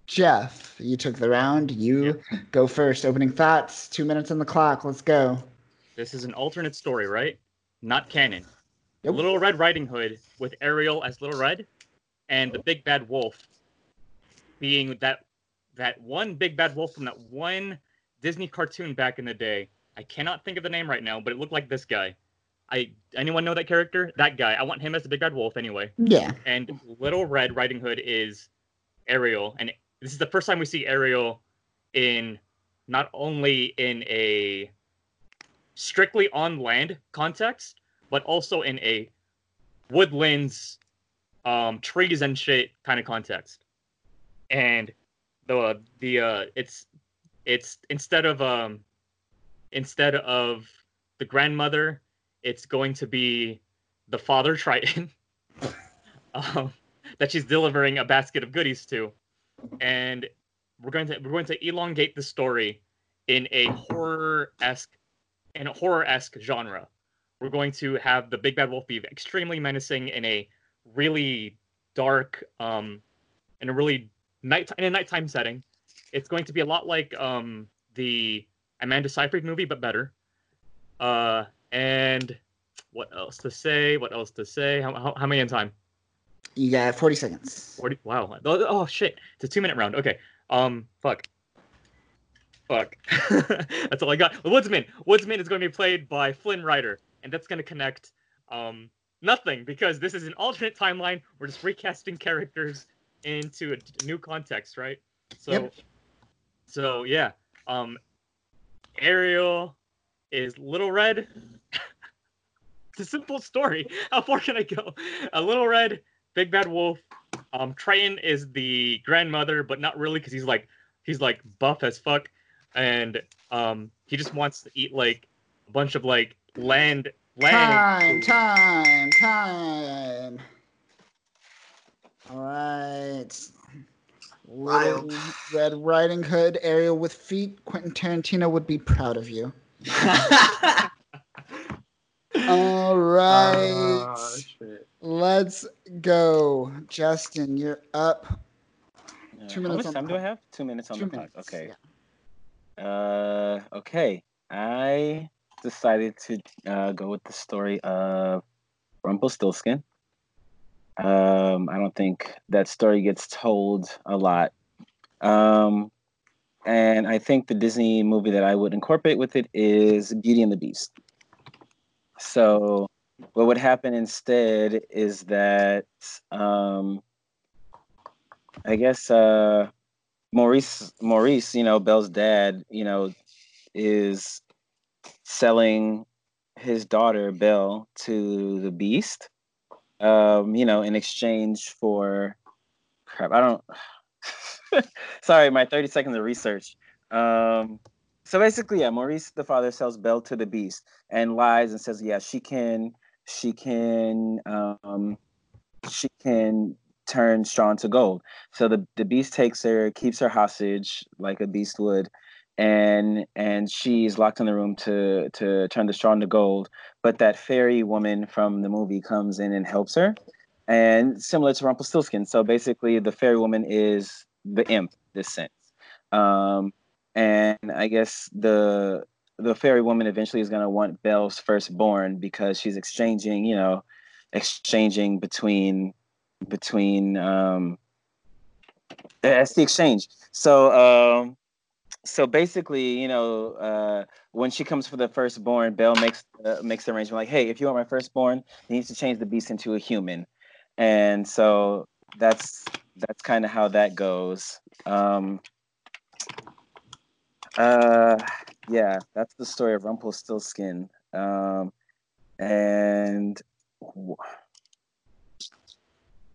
Jeff, you took the round. You yeah. go first. Opening thoughts. Two minutes on the clock. Let's go. This is an alternate story, right? Not canon. Yep. Little Red Riding Hood with Ariel as Little Red, and the big bad wolf being that that one big bad wolf from that one Disney cartoon back in the day. I cannot think of the name right now, but it looked like this guy. I anyone know that character? That guy. I want him as the big bad wolf anyway. Yeah. And Little Red Riding Hood is Ariel, and this is the first time we see Ariel in not only in a strictly on land context, but also in a woodlands, um, trees and shit kind of context. And the uh, the uh, it's. It's instead of um, instead of the grandmother, it's going to be the father Triton um, that she's delivering a basket of goodies to, and we're going to we're going to elongate the story in a horror-esque in a horror-esque genre. We're going to have the big bad wolf be extremely menacing in a really dark um, in a really night in a nighttime setting. It's going to be a lot like um, the Amanda Seyfried movie, but better. Uh, and what else to say? What else to say? How, how, how many in time? You got forty seconds. forty Wow. Oh, oh shit! It's a two-minute round. Okay. Um. Fuck. Fuck. That's all I got. Woodsman. Woodsman is going to be played by Flynn Rider, and that's going to connect. Um. Nothing, because this is an alternate timeline. We're just recasting characters into a new context, right? So. Yep. So, yeah, um, Ariel is Little Red. It's a simple story. How far can I go? A Little Red, big bad wolf. Um, Triton is the grandmother, but not really because he's like he's like buff as fuck, and um, he just wants to eat like a bunch of like land land. Time, time, time. All right. Little Red Riding Hood, Ariel with feet. Quentin Tarantino would be proud of you. All right. Oh, shit. Let's go. Justin, you're up. Yeah. Two minutes How much on time the do I have? Two minutes on Two the clock. Okay. Yeah. Uh, okay. I decided to uh, go with the story of Rumpelstiltskin. Um, I don't think that story gets told a lot. Um, and I think the Disney movie that I would incorporate with it is Beauty and the Beast. So what would happen instead is that, um, I guess, uh, Maurice, Maurice, you know, Belle's dad, you know, is selling his daughter, Belle, to the Beast, um, you know, in exchange for, crap, I don't... Sorry, my thirty seconds of research. Um, so basically, yeah, Maurice, the father, sells Belle to the Beast and lies and says, yeah, she can, she can, um, she can turn straw into gold. So the, the Beast takes her, keeps her hostage like a beast would, and and she's locked in the room to to turn the straw into gold. But that fairy woman from the movie comes in and helps her. And similar to Rumpelstiltskin. So basically, the fairy woman is the imp, this sense. Um, and I guess the the fairy woman eventually is going to want Belle's firstborn because she's exchanging, you know, exchanging between, between, um, that's the exchange. So, um, so basically, you know, uh, when she comes for the firstborn, Belle makes, uh, makes the arrangement like, hey, if you want my firstborn, you need to change the beast into a human. And so that's that's kind of how that goes. Um, uh, yeah, that's the story of Rumpelstiltskin. Um, and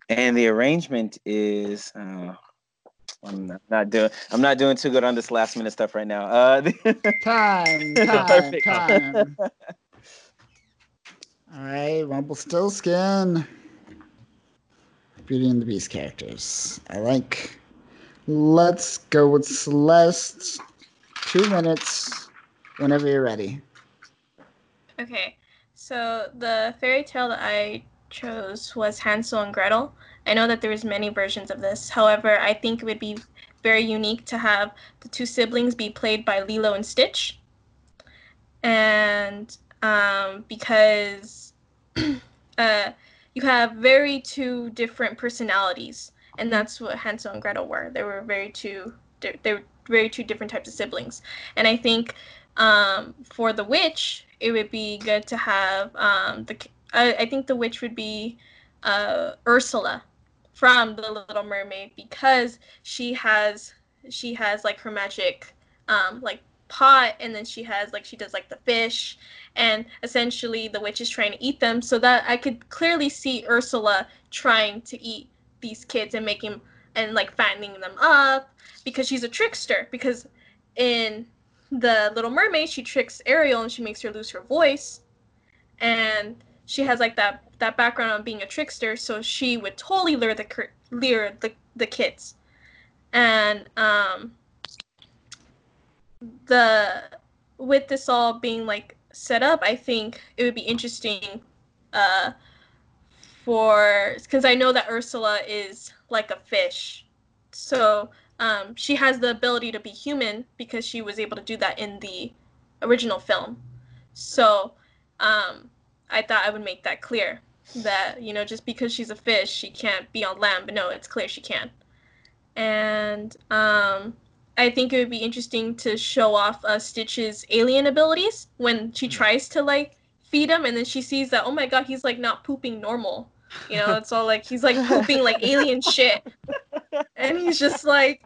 and the arrangement is uh, I'm not, not doing I'm not doing too good on this last minute stuff right now. Uh, time, time, perfect. time. All right, Rumpelstiltskin. Beauty and the Beast characters. I like. Let's go with Celeste. Two minutes, whenever you're ready. Okay, so the fairy tale that I chose was Hansel and Gretel. I know that there was many versions of this. However, I think it would be very unique to have the two siblings be played by Lilo and Stitch. And um, because... uh, you have very two different personalities, and that's what Hansel and Gretel were. They were very two, they were very two different types of siblings. And I think um, for the witch, it would be good to have um, the. I, I think the witch would be uh, Ursula from The Little Mermaid because she has she has like her magic um, like pot, and then she has like she does like the fish. And essentially, the witch is trying to eat them, so that I could clearly see Ursula trying to eat these kids and making and like fattening them up because she's a trickster. Because in The Little Mermaid, she tricks Ariel and she makes her lose her voice, and she has like that that background on being a trickster, so she would totally lure the lure the the kids, and um the with this all being like. set up, I think it would be interesting uh, for, because I know that Ursula is like a fish, so um, she has the ability to be human because she was able to do that in the original film. So um, I thought I would make that clear that, you know, just because she's a fish, she can't be on land, but no, it's clear she can. And um, I think it would be interesting to show off uh, Stitch's alien abilities when she tries to, like, feed him, and then she sees that, oh my god, he's, like, not pooping normal. You know, it's all, like, he's, like, pooping, like, alien shit. And he's just, like,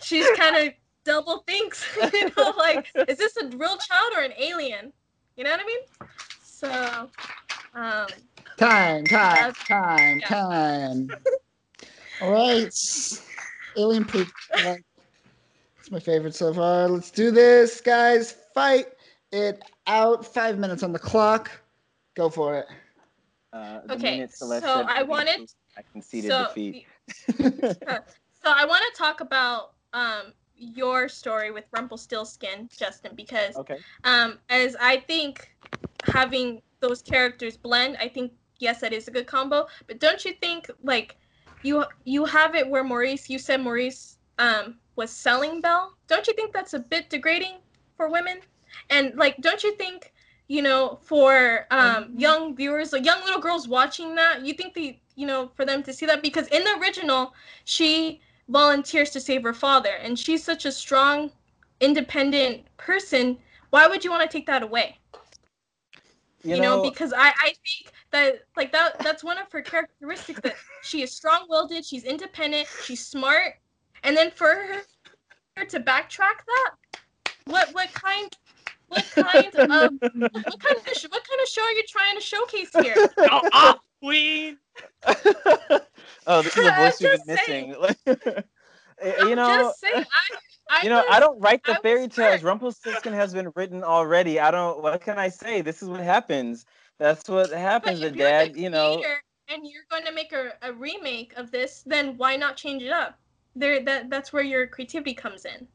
she's kind of double thinks, you know, like, is this a real child or an alien? You know what I mean? So, um... Time, time, time, yeah. time. All right. Alien poop. Uh, It's my favorite so far. Let's do this, guys. Fight it out. Five minutes on the clock. Go for it. Uh, okay, so I wanted... I conceded so, defeat. The, so I want to talk about um, your story with Rumpelstiltskin, Justin, because okay. um, as I think having those characters blend, I think, yes, that is a good combo. But don't you think, like, you, you have it where Maurice, you said Maurice... Um, was selling Belle. Don't you think that's a bit degrading for women? And, like, don't you think, you know, for um, young viewers, like, young little girls watching that, you think they, you know, for them to see that, because in the original, she volunteers to save her father, and she's such a strong, independent person. Why would you want to take that away? You, you know, know, because I, I think that, like, that that's one of her characteristics, that she is strong-willed, she's independent, she's smart, and then for her to backtrack that, what what kind what kind of what kind of what kind of show are you trying to showcase here? Oh, oh, queen. Oh, this is a voice we've been missing. You know, just saying, I, I you know, was, I don't write the I fairy tales. Rumpelstiltskin has been written already. I don't. What can I say? This is what happens. That's what happens. But if the you're dad, the you know, and you're going to make a, a remake of this, then why not change it up? There, that that's where your creativity comes in.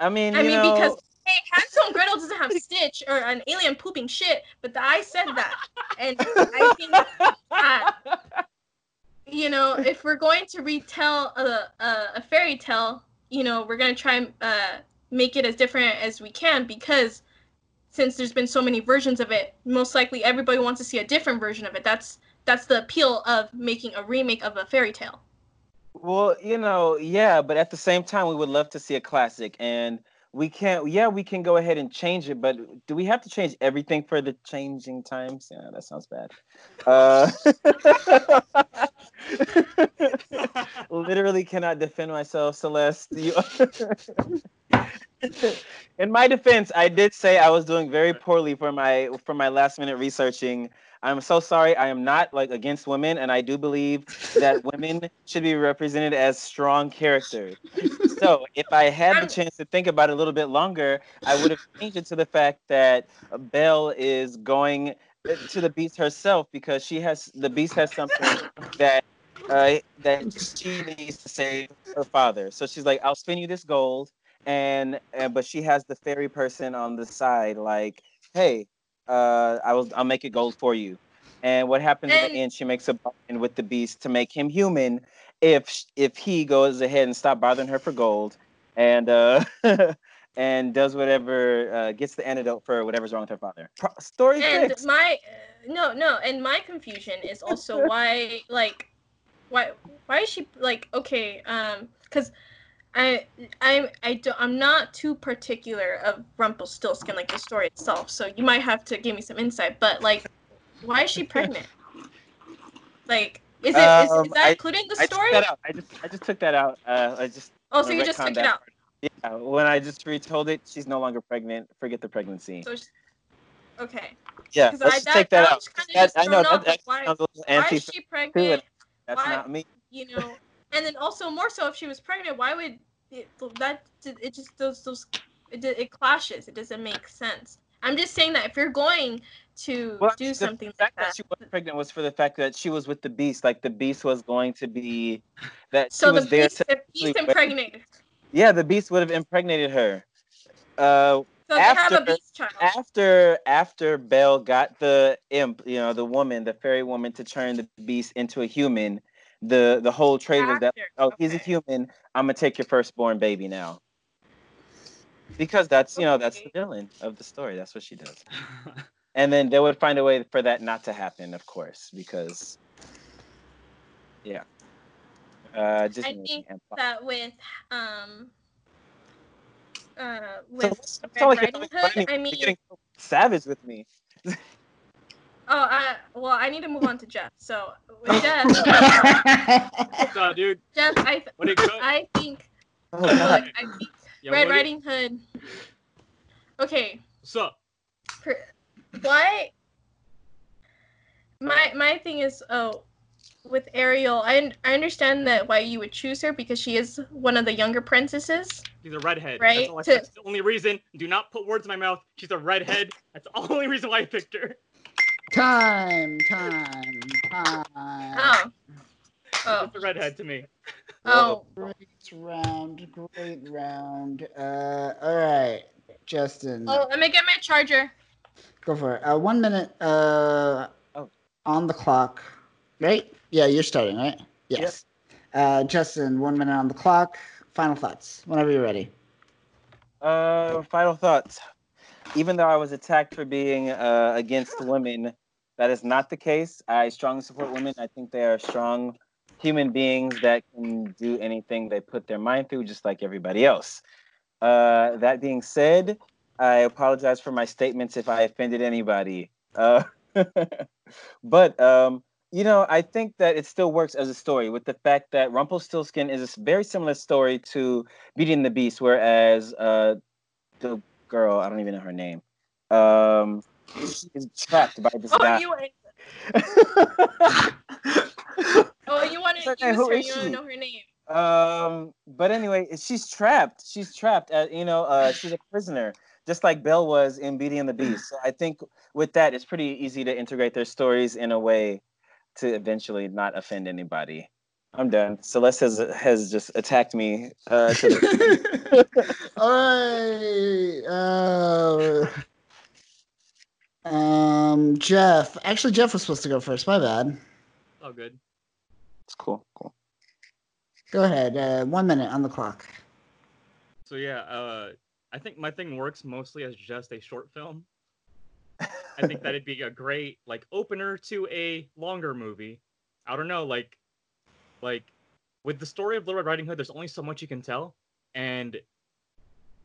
I mean, I you mean, know, because hey, Hansel and Gretel doesn't have Stitch or an alien pooping shit, but the, I said that, and I think that, you know, if we're going to retell a a, a fairy tale, you know, we're going to try and uh, make it as different as we can, because since there's been so many versions of it, most likely everybody wants to see a different version of it. That's that's the appeal of making a remake of a fairy tale. Well, you know, yeah, but at the same time, we would love to see a classic, and we can't, yeah, we can go ahead and change it, but do we have to change everything for the changing times? Yeah, that sounds bad. Uh, literally cannot defend myself, Celeste. In my defense, I did say I was doing very poorly for my for my last minute researching. I'm so sorry. I am not, like, against women, and I do believe that women should be represented as strong characters. So if I had the chance to think about it a little bit longer, I would have changed it to the fact that Belle is going to the Beast herself, because she has the Beast has something that uh, that she needs to save her father. So she's like, "I'll spin you this gold," and, and but she has the fairy person on the side, like, "Hey, Uh, I was, I'll make it gold for you." And what happens and, at the end, she makes a bargain with the Beast to make him human if if he goes ahead and stop bothering her for gold and uh, and does whatever, uh, gets the antidote for whatever's wrong with her father. Pro- story and six. My, uh, no, no, and my confusion is also why, like, why why is she, like, okay, um, because... I I I don't, I'm not too particular of Rumpelstiltskin, like the story itself. So you might have to give me some insight. But, like, why is she pregnant? Like, is it um, is, is that I, included in the I story? Took that out. I just I just took that out. Uh, I just oh, so you just took it out. Yeah, when I just retold it, she's no longer pregnant. Forget the pregnancy. So she, okay. Yeah, let's I, just that, take that, that out. That, I know. That, that why, why is she pregnant? That's why, not me. You know. And then also more so, if she was pregnant, why would it, that? It just those those it, it clashes. It doesn't make sense. I'm just saying that if you're going to well, do the something, the fact like that, that she wasn't pregnant was for the fact that she was with the Beast. Like, the Beast was going to be that. So she was the there beast, to the beast impregnated. Yeah, the Beast would have impregnated her. Uh, so after, they have a Beast child. After after Belle got the imp, you know, the woman, the fairy woman, to turn the Beast into a human. The the whole trade was that, oh, okay. He's a human. I'm gonna take your firstborn baby now, because that's you okay. know that's the villain of the story. That's what she does. And then they would find a way for that not to happen, of course, because yeah. Uh, just I think that with um uh with so, Red Riding like Hood, I mean, you're getting so savage with me. Oh, I, well, I need to move on to Jeff. So, with Jeff, what's up, dude? Jeff, I, I think, oh, look, I think yeah, Red Riding Hood. Okay. What's up? Per, why? My my thing is, oh, with Ariel, I I understand that why you would choose her, because she is one of the younger princesses. She's a redhead. Right. That's, to, that's the only reason. Do not put words in my mouth. She's a redhead. That's the only reason why I picked her. Time, time, time. Oh. Oh. It's a redhead to me. Oh. Great round, great round. Uh, all right, Justin. Oh, let me get my charger. Go for it. Uh, one minute uh, oh. on the clock. Right? Yeah, you're starting, right? Yes. Yep. Uh, Justin, one minute on the clock. Final thoughts, whenever you're ready. Uh, final thoughts. Even though I was attacked for being uh, against women, That is not the case. I strongly support women. I think they are strong human beings that can do anything they put their mind through, just like everybody else. Uh, that being said, I apologize for my statements if I offended anybody. Uh, but, um, you know, I think that it still works as a story with the fact that Rumpelstiltskin is a very similar story to Beauty and the Beast, whereas uh, the girl, I don't even know her name, um, is trapped by this oh, guy. You oh, you want to okay, use her, you don't know her name. Um, but anyway, she's trapped. She's trapped. At, you know, uh, she's a prisoner, just like Belle was in Beauty and the Beast. So I think with that, it's pretty easy to integrate their stories in a way to eventually not offend anybody. I'm done. Celeste has has just attacked me. Uh, to the- All right. Uh, um, Jeff. Actually, Jeff was supposed to go first. My bad. Oh, good. It's cool. Cool. Go ahead. Uh, one minute on the clock. So, yeah, uh, I think my thing works mostly as just a short film. I think that'd be a great, like, opener to a longer movie. I don't know, like, like with the story of Little Red Riding Hood, there's only so much you can tell, and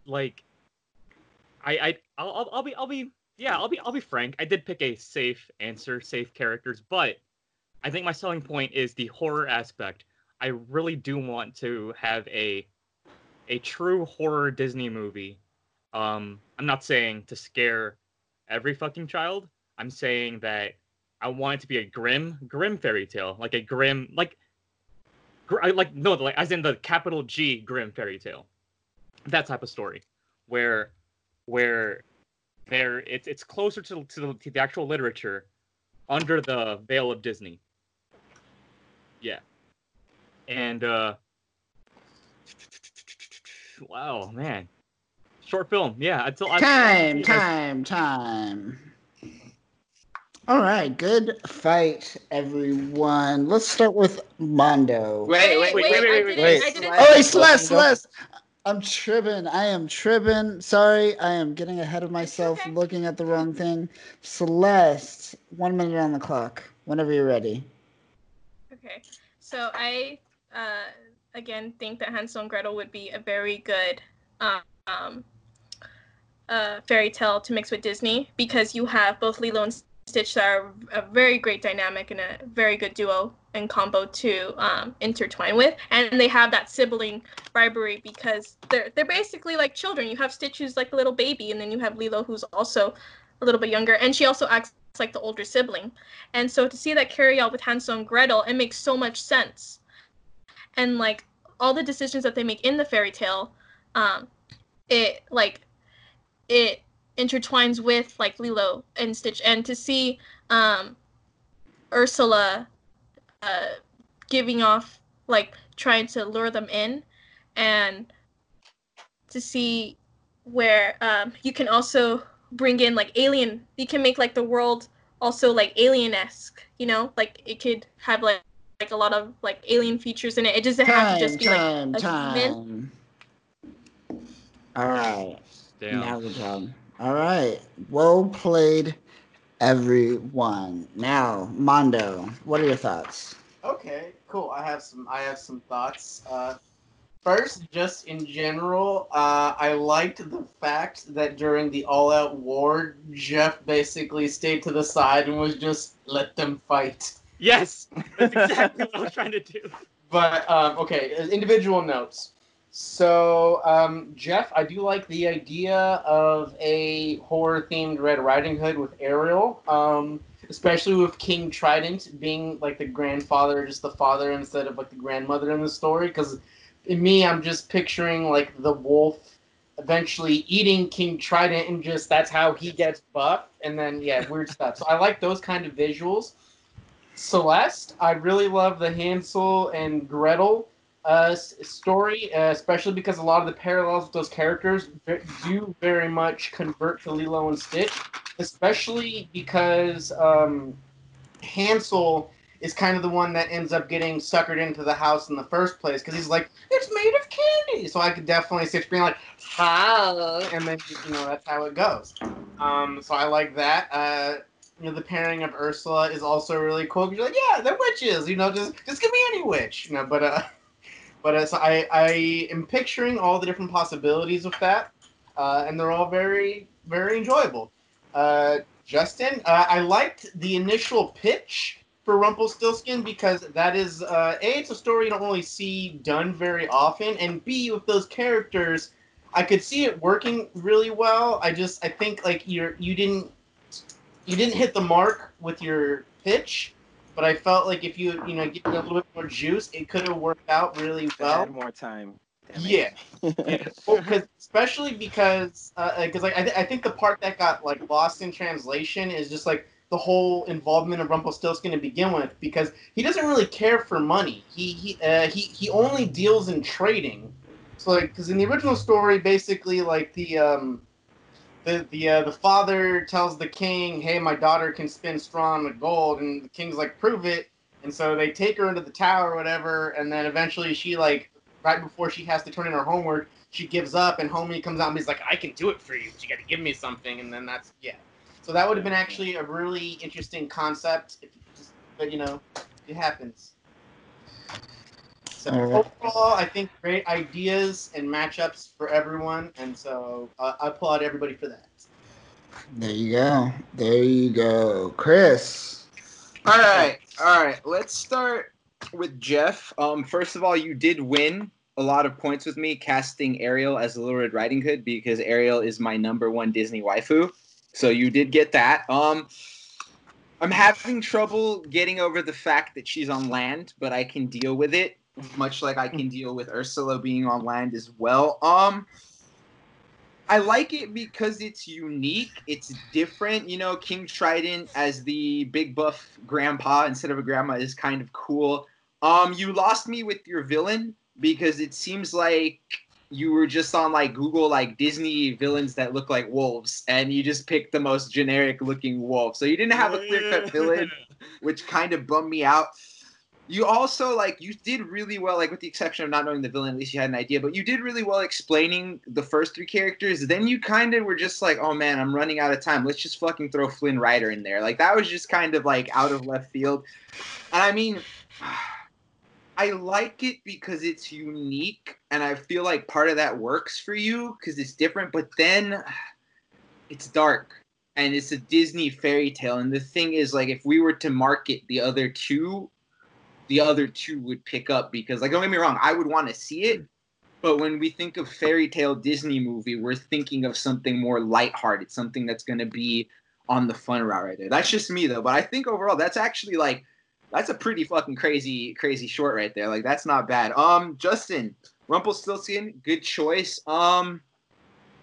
like, I, I, I'll, I'll be, I'll be, yeah, I'll be, I'll be frank. I did pick a safe answer, safe characters, but I think my selling point is the horror aspect. I really do want to have a a true horror Disney movie. Um, I'm not saying to scare every fucking child. I'm saying that I want it to be a grim, grim fairy tale, like a grim, like, gr- like no, like as in the capital G grim fairy tale, that type of story, where where there it's it's closer to to the, to the actual literature under the veil of Disney. Yeah. And, uh, wow, man. Short film, yeah. Until I, time, I, time, time. All right, good fight, everyone. Let's start with Mondo. Wait, wait, wait, wait, wait, wait. wait, wait, wait. Oh, wait, Celeste, Celeste. I'm tripping. I am tripping. Sorry, I am getting ahead of myself okay. looking at the wrong thing. Celeste, one minute on the clock, whenever you're ready. Okay. So I, uh, again, think that Hansel and Gretel would be a very good um, uh, fairy tale to mix with Disney, because you have both Lilo and Stitch that are a very great dynamic and a very good duo and combo to um, intertwine with. And they have that sibling rivalry because they're, they're basically like children. You have Stitch, who's like a little baby, and then you have Lilo, who's also a little bit younger, and she also acts like the older sibling. And so to see that carry out with Hansel and Gretel, it makes so much sense. And like all the decisions that they make in the fairy tale, um, it like it intertwines with like Lilo and Stitch. And to see um, Ursula uh, giving off, like trying to lure them in, and to see where um, you can also bring in like alien, you can make like the world also like alien-esque, you know, like it could have like like a lot of like alien features in it. It doesn't time, have to just be time, like a time. human. All right, Damn. now we're done. All right, well played, everyone. Now, Mondo, what are your thoughts? Okay, cool. I have some. I have some thoughts. Uh, First, just in general, uh, I liked the fact that during the all-out war, Jeff basically stayed to the side and was just, let them fight. Yes! That's exactly what I was trying to do. But, um, okay, individual notes. So, um, Jeff, I do like the idea of a horror-themed Red Riding Hood with Ariel, um, especially with King Trident being, like, the grandfather, just the father instead of, like, the grandmother in the story, because... In me, I'm just picturing, like, the wolf eventually eating King Trident and just that's how he gets buffed. And then, yeah, weird stuff. So I like those kind of visuals. Celeste, I really love the Hansel and Gretel uh, story, uh, especially because a lot of the parallels with those characters do very much convert to Lilo and Stitch, especially because um, Hansel... is kind of the one that ends up getting suckered into the house in the first place, because he's like, it's made of candy! So I could definitely see it being like, ha! And then, you know, that's how it goes. Um, so I like that. Uh, you know, the pairing of Ursula is also really cool. Because you're like, yeah, they're witches. You know, just just give me any witch. You know, but uh, but uh, so I I am picturing all the different possibilities with that, uh, and they're all very very enjoyable. Uh, Justin, uh, I liked the initial pitch for Rumpelstiltskin because that is uh, a it's a story you don't really see done very often, and B, with those characters, I could see it working really well. I just I think like you're you didn't you didn't hit the mark with your pitch, but I felt like if you you know give it a little bit more juice, it could have worked out really well. I had more time. Yeah, yeah. Well, cause, especially because because uh, like I th- I think the part that got like lost in translation is just like the whole involvement of Rumpelstiltskin to begin with, because he doesn't really care for money. He he uh, he he only deals in trading. So like, because in the original story, basically like the um the the uh, the father tells the king, "Hey, my daughter can spin straw with gold," and the king's like, "Prove it." And so they take her into the tower or whatever, and then eventually she like right before she has to turn in her homework, she gives up, and homie comes out and he's like, "I can do it for you, but you got to give me something." And then that's yeah. So that would have been actually a really interesting concept, if you just, but you know, it happens. So right. Overall, I think great ideas and matchups for everyone, and so uh, I applaud everybody for that. There you go. There you go, Chris. All right, all right. Let's start with Jeff. Um, first of all, you did win a lot of points with me casting Ariel as Little Red Riding Hood because Ariel is my number one Disney waifu. So you did get that. Um, I'm having trouble getting over the fact that she's on land, but I can deal with it, much like I can deal with Ursula being on land as well. Um, I like it because it's unique. It's different. You know, King Triton as the big buff grandpa instead of a grandma is kind of cool. Um, you lost me with your villain because it seems like you were just on, like, Google, like, Disney villains that look like wolves, and you just picked the most generic-looking wolf. So you didn't have a clear-cut villain, which kind of bummed me out. You also, like, you did really well, like, with the exception of not knowing the villain, at least you had an idea, but you did really well explaining the first three characters. Then you kind of were just like, oh, man, I'm running out of time. Let's just fucking throw Flynn Rider in there. Like, that was just kind of, like, out of left field. And, I mean, I like it because it's unique, and I feel like part of that works for you because it's different, but then it's dark, and it's a Disney fairy tale, and the thing is, like, if we were to market the other two, the other two would pick up because, like, don't get me wrong, I would want to see it, but when we think of fairy tale Disney movie, we're thinking of something more lighthearted, something that's going to be on the fun route right there. That's just me, though, but I think overall that's actually, like, that's a pretty fucking crazy, crazy short right there. Like, that's not bad. Um, Justin, Rumpelstiltskin, good choice. Um,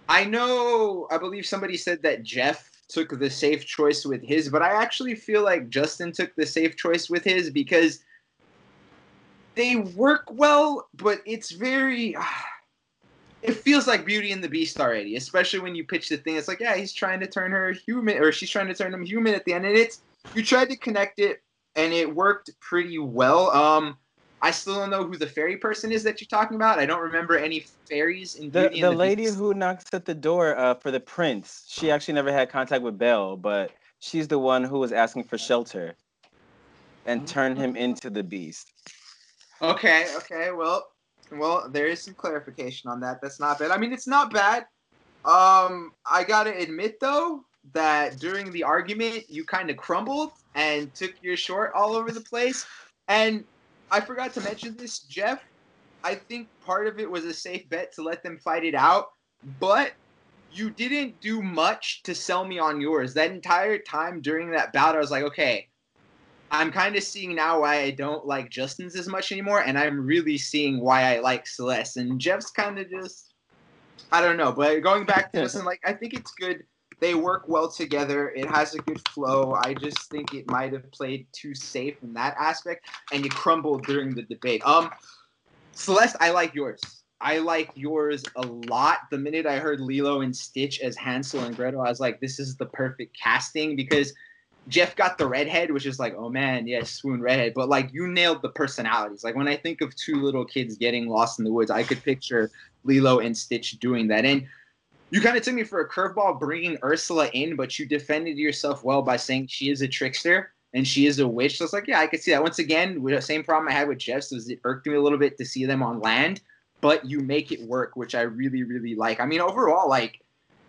I know, I believe somebody said that Jeff took the safe choice with his, but I actually feel like Justin took the safe choice with his because they work well, but it's very, uh, it feels like Beauty and the Beast already, especially when you pitch the thing. It's like, yeah, he's trying to turn her human, or she's trying to turn him human at the end. And it's, you tried to connect it, and it worked pretty well. Um, I still don't know who the fairy person is that you're talking about. I don't remember any fairies in the, Beauty the, and the lady Beast. Who knocks at the door uh, for the prince. She actually never had contact with Belle, but she's the one who was asking for shelter and turned him into the beast. Okay, okay. Well, well, there is some clarification on that. That's not bad. I mean, it's not bad. Um, I gotta admit, though, that during the argument, you kind of crumbled and took your short all over the place. And I forgot to mention this, Jeff. I think part of it was a safe bet to let them fight it out, but you didn't do much to sell me on yours. That entire time during that bout, I was like, okay, I'm kind of seeing now why I don't like Justin's as much anymore, and I'm really seeing why I like Celeste. And Jeff's kind of just, I don't know. But going back to Justin, like, I think it's good. They work well together. It has a good flow. I just think it might have played too safe in that aspect, and you crumbled during the debate. Um, Celeste, I like yours. I like yours a lot. The minute I heard Lilo and Stitch as Hansel and Gretel, I was like, this is the perfect casting because Jeff got the redhead, which is like, oh, man, yes, swoon redhead. But, like, you nailed the personalities. Like, when I think of two little kids getting lost in the woods, I could picture Lilo and Stitch doing that. And You kind of took me for a curveball bringing Ursula in, but you defended yourself well by saying she is a trickster and she is a witch. So it's like, yeah, I could see that. Once again, the same problem I had with Jeff's is it irked me a little bit to see them on land, but you make it work, which I really, really like. I mean, overall, like,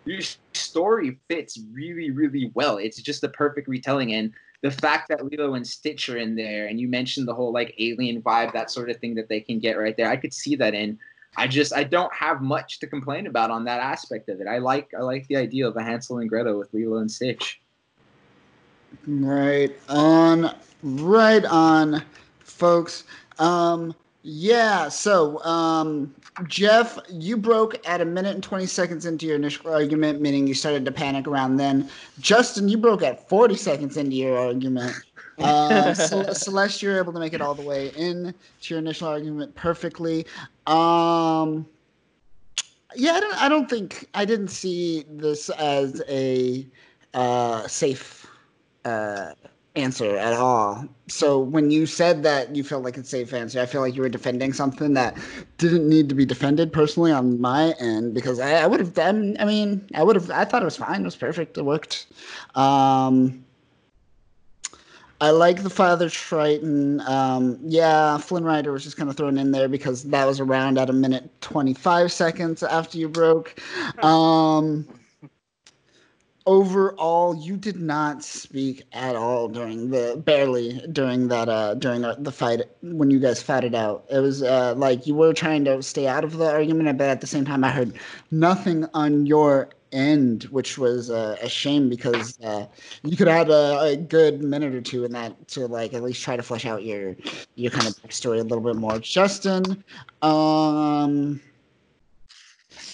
your story fits really, really well. It's just the perfect retelling. And the fact that Lilo and Stitch are in there, and you mentioned the whole, like, alien vibe, that sort of thing that they can get right there, I could see that in. I just, I don't have much to complain about on that aspect of it. I like, I like the idea of a Hansel and Gretel with Lilo and Stitch. Right on, right on, folks. Um, yeah, so, um, Jeff, you broke at a minute and twenty seconds into your initial argument, meaning you started to panic around then. Justin, you broke at forty seconds into your argument. uh, Cel- Celeste, you're able to make it all the way in to your initial argument perfectly. Um, yeah, I don't. I don't think I didn't see this as a uh, safe uh, answer at all. So when you said that you felt like it's a safe answer, I feel like you were defending something that didn't need to be defended personally on my end, because I, I would have done. I mean, I would have. I thought it was fine. It was perfect. It worked. Um, I like the Father Triton. Um, yeah, Flynn Rider was just kind of thrown in there because that was around at a minute twenty-five seconds after you broke. Um, overall, you did not speak at all during the barely during that uh, during the, the fight when you guys fought it out. It was uh, like you were trying to stay out of the argument, but at the same time, I heard nothing on your end, which was uh, a shame, because uh, you could have had a, a good minute or two in that to, like, at least try to flesh out your your kind of backstory a little bit more. Justin, um,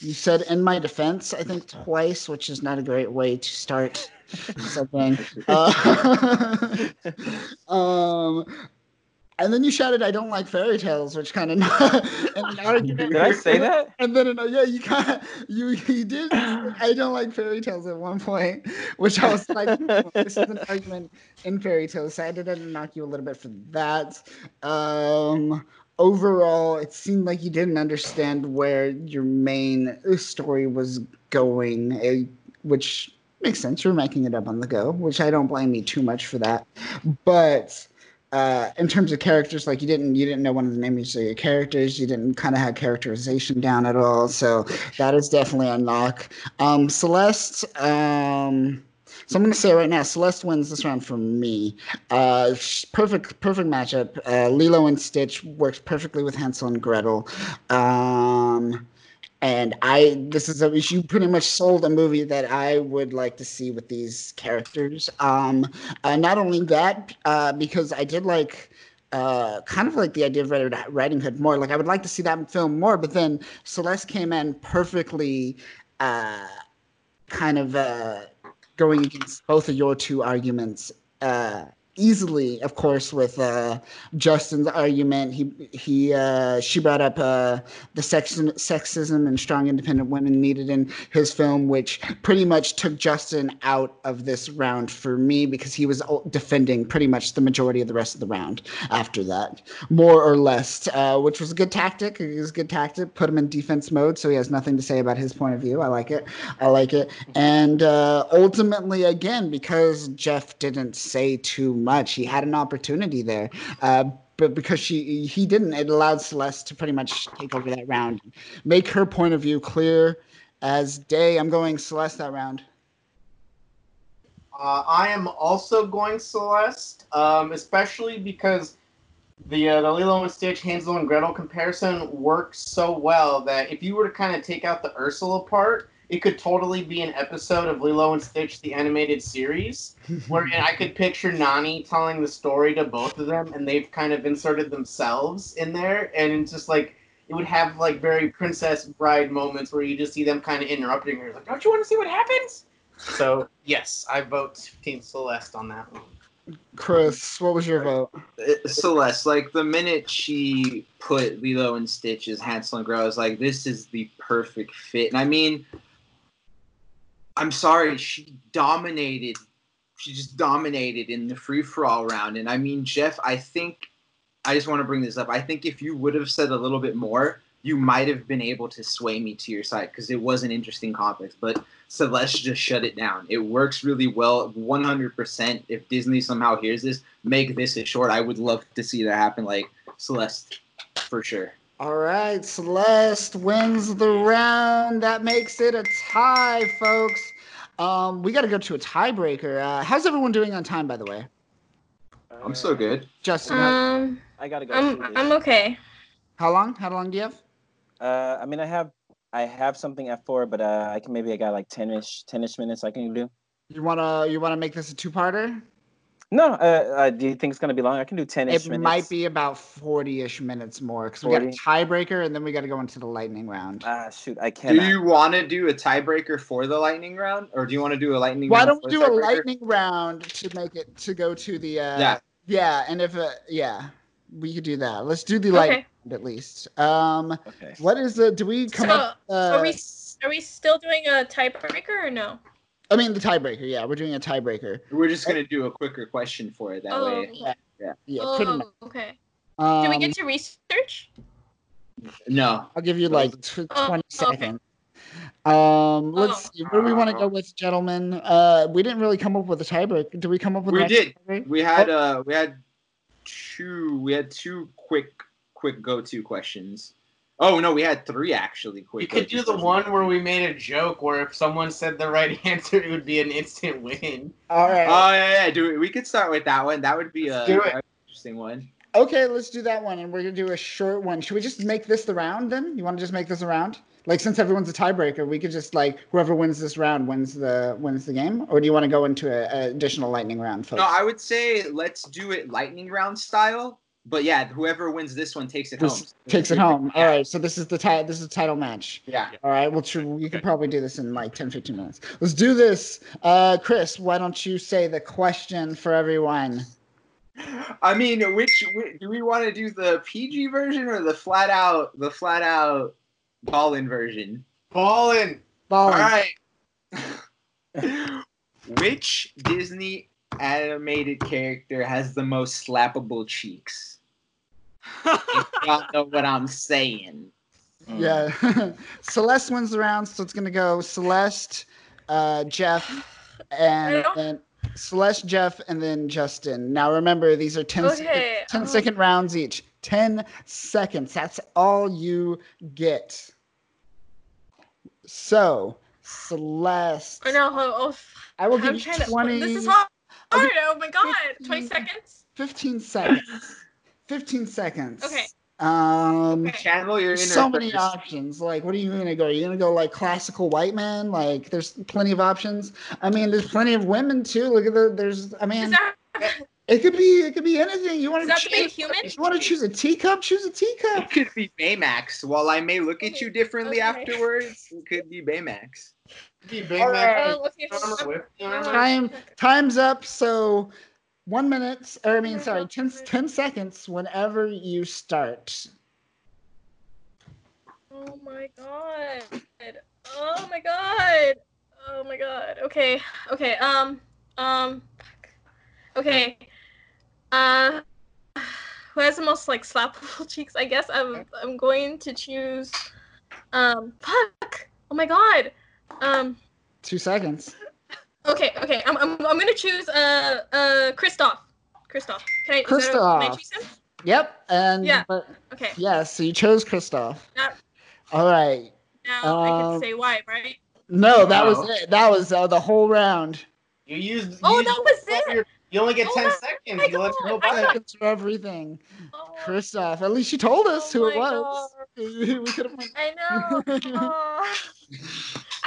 you said "in my defense," I think twice, which is not a great way to start something. Uh, um, and then you shouted, "I don't like fairy tales," which kind of an argument. Did I say that? And then, yeah, you kind of, you, you did. "I don't like fairy tales" at one point, which I was like, oh, this is an argument in fairy tales. So I did knock you a little bit for that. Um, overall, it seemed like you didn't understand where your main story was going, which makes sense. You're making it up on the go, which I don't blame you too much for that. But Uh, in terms of characters, like, you didn't you didn't know one of the names of your characters. You didn't kind of have characterization down at all. So that is definitely a knock. Um, Celeste, um, so I'm going to say right now, Celeste wins this round for me. Uh, perfect perfect matchup. Uh, Lilo and Stitch works perfectly with Hansel and Gretel. Um, and I this is a you pretty much sold a movie that I would like to see with these characters. Um, uh, not only that, uh, because I did like uh, kind of like the idea of Red Riding Hood more. Like, I would like to see that film more, but then Celeste came in perfectly, uh, kind of uh, going against both of your two arguments. Uh, Easily, of course, with uh, Justin's argument, he he uh, she brought up uh, the sexism, sexism and strong, independent women needed in his film, which pretty much took Justin out of this round for me, because he was defending pretty much the majority of the rest of the round after that, more or less, uh, which was a good tactic. It was a good tactic. Put him in defense mode, so he has nothing to say about his point of view. I like it. I like it. And uh, ultimately, again, because Jeff didn't say too much. Much. He had an opportunity there, uh, but because she he didn't, it allowed Celeste to pretty much take over that round, make her point of view clear as day. I'm going Celeste that round. Uh, I am also going Celeste, um, especially because the, uh, the Lilo and Stitch, Hansel and Gretel comparison works so well that if you were to kind of take out the Ursula part, it could totally be an episode of Lilo and Stitch, the animated series, where I could picture Nani telling the story to both of them, and they've kind of inserted themselves in there, and it's just like, it would have like very Princess Bride moments where you just see them kind of interrupting her, like, don't you want to see what happens? So, yes, I vote Team Celeste on that one. Chris, what was your vote? Celeste, like, the minute she put Lilo and Stitch as Hansel and Gretel, I was like, this is the perfect fit. And I mean, I'm sorry, she dominated. She just dominated in the free-for-all round. And I mean, Jeff, I think, I just want to bring this up. I think if you would have said a little bit more, you might have been able to sway me to your side because it was an interesting complex, but Celeste just shut it down. It works really well, one hundred percent. If Disney somehow hears this, make this a short. I would love to see that happen. Like, Celeste, for sure. All right, Celeste wins the round. That makes it a tie, folks. Um, we got to go to a tiebreaker. Uh, how's everyone doing on time, by the way? I'm so good. Justin, um, I gotta go. I'm, I'm okay. How long? How long do you have? Uh, I mean, I have I have something at four, but uh, I can maybe I got like ten-ish, ten-ish minutes I can do. You wanna you wanna make this a two-parter? No, uh, uh, do you think it's gonna be long? I can do ten-ish minutes. It might be about forty-ish minutes more because we got a tiebreaker and then we got to go into the lightning round. Ah, uh, shoot, I can't. Do you want to do a tiebreaker for the lightning round, or do you want to do a lightning? Why round don't we do a lightning round to make it to go to the? Uh, yeah. Yeah, and if uh, yeah, we could do that. Let's do the lightning. Okay. At least. Um, okay. What is the? Do we come so, up? Uh, are we are we still doing a tiebreaker or no? I mean the tiebreaker. Yeah, we're doing a tiebreaker. We're just gonna do a quicker question for it that oh, way. Yeah. Yeah. yeah oh, okay. Um, do we get to research? No. I'll give you like tw oh, twenty seconds. Okay. Um, let's oh. see. Where do we want to go with, gentlemen? Uh, we didn't really come up with a tiebreaker. Did we come up with? We a did. Tiebreaker? We had oh. uh, we had two. We had two quick. quick go-to questions. Oh, no, we had three, actually, quick You could do the questions. One where we made a joke where if someone said the right answer, it would be an instant win. All right. Oh, yeah, yeah. Do it. We could start with that one. That would be a, an interesting one. Okay, let's do that one, and we're going to do a short one. Should we just make this the round, then? You want to just make this a round? Like, since everyone's a tiebreaker, we could just, like, whoever wins this round wins the wins the game? Or do you want to go into an additional lightning round, folks? No, I would say let's do it lightning round style. But yeah, whoever wins this one takes it this home. Takes it home. All right, so this is the title. This is the title match. Yeah. All right. Well, true. We could probably do this in like ten, fifteen minutes. Let's do this, uh, Chris. Why don't you say the question for everyone? I mean, which, which do we want to do the P G version or the flat out the flat out ballin version? Ballin. Ballin. All right. Which Disney animated character has the most slappable cheeks? Y'all know what I'm saying. Yeah. Celeste wins the round, so it's gonna go Celeste, uh, Jeff, and, and Celeste, Jeff, and then Justin. Now remember, these are ten, okay. se ten oh. second rounds each. Ten seconds. That's all you get. So Celeste. I know. Oh, I will give I'm you twenty. To, this is hot. Oh, oh my god! fifteen, twenty seconds? fifteen seconds. fifteen seconds. Okay. Um, okay. Channel your inner so many purpose. Options. Like, what are you going to go? Are you going to go, like, classical white man? Like, there's plenty of options. I mean, there's plenty of women, too. Look at the, there's, I mean, that, it could be, it could be anything. You want to choose human? You want to choose a teacup? Choose a teacup. It could be Baymax. While I may look okay. at you differently okay. afterwards, it could be Baymax. Right. Time, time's up. So one minute, or I mean, sorry, ten, ten seconds whenever you start. Oh my god. Oh my god. Oh my god. Okay. Okay. Um, um, okay. Uh, who has the most like slappable cheeks? I guess I'm, I'm going to choose, um, fuck. Oh my god. Um, two seconds. Okay, okay. I'm, I'm, I'm gonna choose uh, uh, Kristoff. Kristoff. Can I? Kristoff. Can I choose him? Yep. And yeah. But, okay. Yeah. So you chose Kristoff. Yep. All right. Now uh, I can say why, right? No, that oh. was it. That was uh, the whole round. You used. You oh, used that was it. Your, you only get oh, ten seconds. You let go by seconds for everything. Oh. Kristoff. At least she told us oh who it was. We could have. Went. I know. Oh.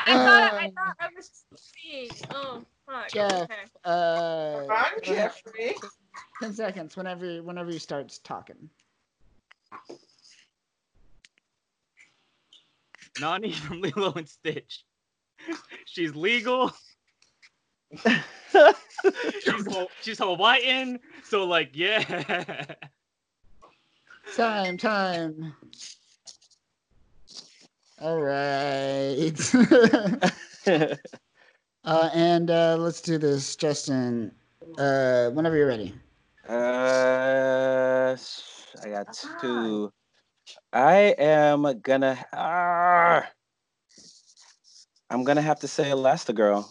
I thought, uh, I thought I was seeing. Oh, fuck. Jeff, okay. uh, I'm Jeffrey. ten seconds whenever, whenever you start talking. Nani from Lilo and Stitch. She's legal. she's, she's Hawaiian. So, like, yeah. Time, time. All right. uh, and uh, let's do this, Justin. Uh, whenever you're ready. Uh, I got two. I am gonna. Uh, I'm gonna have to say Elastigirl.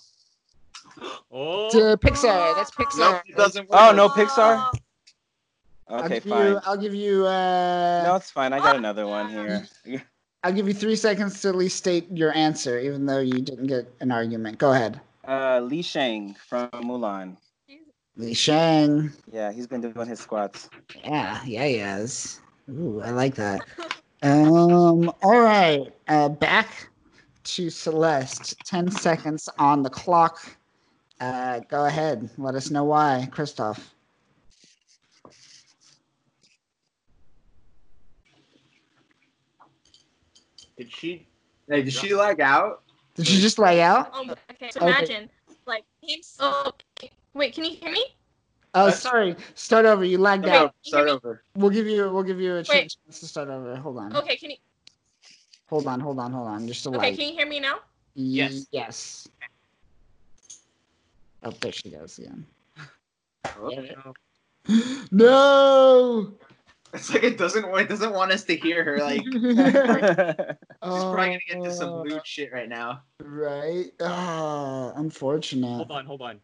Oh, to Pixar. That's Pixar. No, it doesn't work. Oh no, Pixar. Okay, I'll fine. You, I'll give you. Uh, no, it's fine. I got another one here. I'll give you three seconds to at least state your answer, even though you didn't get an argument. Go ahead. Uh, Li Shang from Mulan. Li Shang. Yeah, he's been doing his squats. Yeah, yeah, he is. Ooh, I like that. Um, all right. Uh, back to Celeste. Ten seconds on the clock. Uh, go ahead. Let us know why, Kristoff. Did she? Hey, did she lag out? Did she just lag out? Um, okay. So okay. Imagine, like, oh, wait, can you hear me? Oh, uh, sorry. Start over. You lagged okay, out. Start over. We'll give you. We'll give you a chance wait. to start over. Hold on. Okay. Can you? Hold on. Hold on. Hold on. Just a okay, lag. Okay. Can you hear me now? Yes. Yes. Oh, there she goes again. Oh, no. No. It's like it doesn't. It doesn't want us to hear her. Like she's oh, probably gonna get to some lewd shit right now. Right. Ah, oh, unfortunate. Hold on. Hold on.